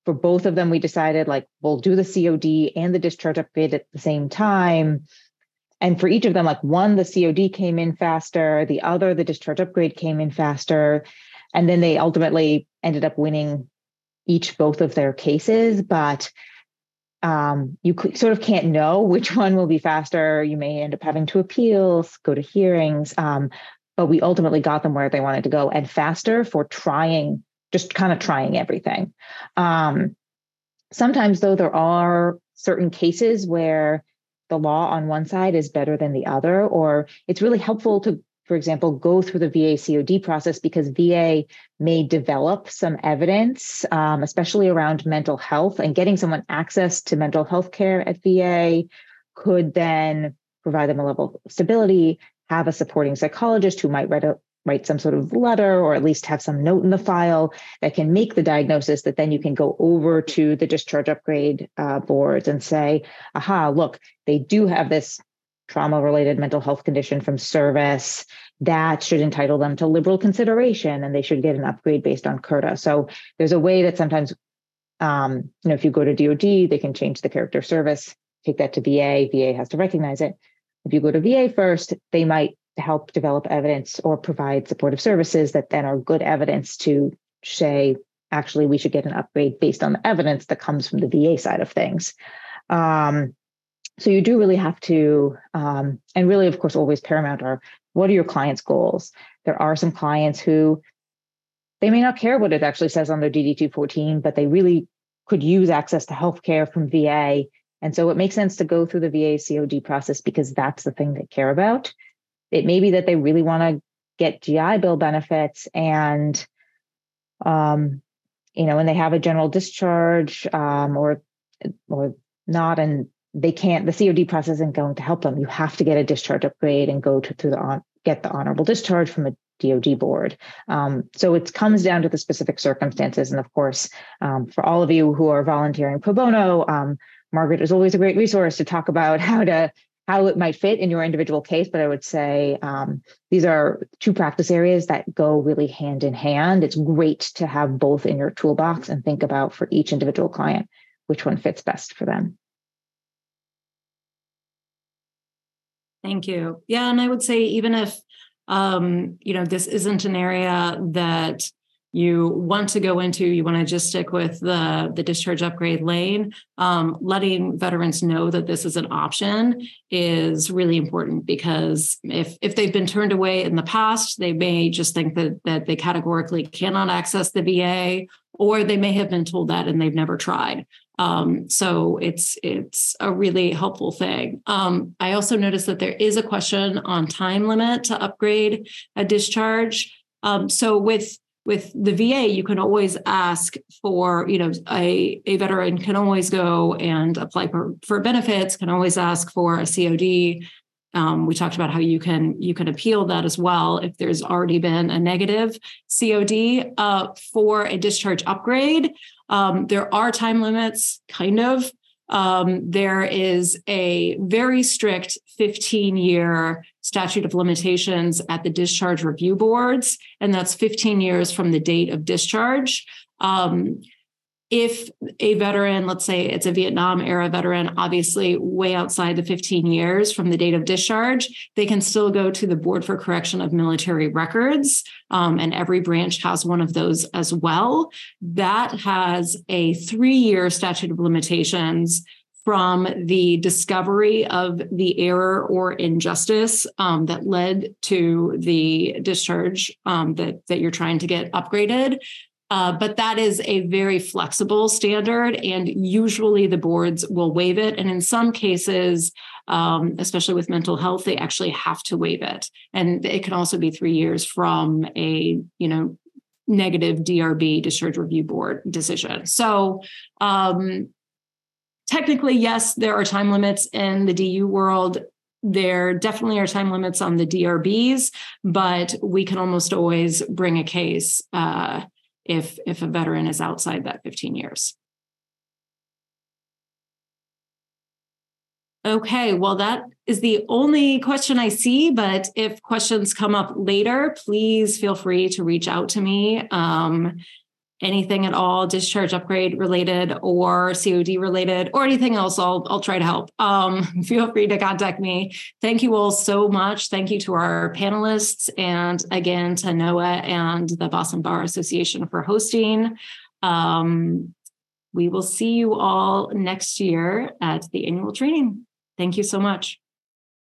For both of them, we decided like we'll do the C O D and the discharge upgrade at the same time. And for each of them, like one, the C O D came in faster, the other, the discharge upgrade came in faster. And then they ultimately ended up winning each both of their cases. But um, you sort of can't know which one will be faster. You may end up having to appeals, go to hearings. Um, but we ultimately got them where they wanted to go and faster for trying just kind of trying everything. Um, sometimes, though, there are certain cases where the law on one side is better than the other, or it's really helpful to, for example, go through the V A C O D process because V A may develop some evidence, um, especially around mental health, and getting someone access to mental health care at V A could then provide them a level of stability, have a supporting psychologist who might write a write some sort of letter or at least have some note in the file that can make the diagnosis that then you can go over to the discharge upgrade uh, boards and say, aha, look, they do have this trauma-related mental health condition from service that should entitle them to liberal consideration and they should get an upgrade based on C O D A. So there's a way that sometimes, um, you know, if you go to D O D, they can change the character of service, take that to V A, V A has to recognize it. If you go to V A first, they might to help develop evidence or provide supportive services that then are good evidence to say, actually, we should get an upgrade based on the evidence that comes from the V A side of things. Um, So you do really have to, um, and really, of course, always paramount are, what are your clients' goals? There are some clients who, they may not care what it actually says on their D D two fourteen, but they really could use access to healthcare from V A. And so it makes sense to go through the V A C O D process because that's the thing they care about. It may be that they really want to get G I Bill benefits and, um, you know, and they have a general discharge um, or, or not, and they can't, the C O D process isn't going to help them. You have to get a discharge upgrade and go to, through the on, get the honorable discharge from a D O D board. Um, so it comes down to the specific circumstances. And of course, um, for all of you who are volunteering pro bono, um, Margaret is always a great resource to talk about how to how it might fit in your individual case. But I would say um, these are two practice areas that go really hand in hand. It's great to have both in your toolbox and think about for each individual client, which one fits best for them. Thank you. Yeah, and I would say even if Um, you know, this isn't an area that you want to go into, you want to just stick with the, the discharge upgrade lane, um, letting veterans know that this is an option is really important, because if if they've been turned away in the past, they may just think that that they categorically cannot access the V A, or they may have been told that and they've never tried. Um, so it's it's a really helpful thing. Um, I also noticed that there is a question on time limit to upgrade a discharge. Um, so with with the V A, you can always ask for, you know, a, a veteran can always go and apply for, for benefits, can always ask for a C O D. Um, we talked about how you can you can appeal that as well if there's already been a negative C O D uh, for a discharge upgrade. Um, there are time limits, kind of. Um, there is a very strict fifteen-year statute of limitations at the discharge review boards, and that's fifteen years from the date of discharge. Um, If a veteran, let's say it's a Vietnam era veteran, obviously way outside the fifteen years from the date of discharge, they can still go to the Board for Correction of Military Records. Um, and every branch has one of those as well. That has a three-year statute of limitations from the discovery of the error or injustice um, that led to the discharge um, that, that you're trying to get upgraded. Uh, but that is a very flexible standard, and usually the boards will waive it. And in some cases, um, especially with mental health, they actually have to waive it. And it can also be three years from a, you know, negative D R B, discharge review board decision. So um, technically, yes, there are time limits in the D U world. There definitely are time limits on the D R Bs, but we can almost always bring a case uh if if a veteran is outside that fifteen years. Okay, well, that is the only question I see, but if questions come up later, please feel free to reach out to me. Um, anything at all, discharge upgrade related or C O D related or anything else, I'll, I'll try to help. Um, feel free to contact me. Thank you all so much. Thank you to our panelists, and again to Noah and the Boston Bar Association for hosting. Um, we will see you all next year at the annual training. Thank you so much.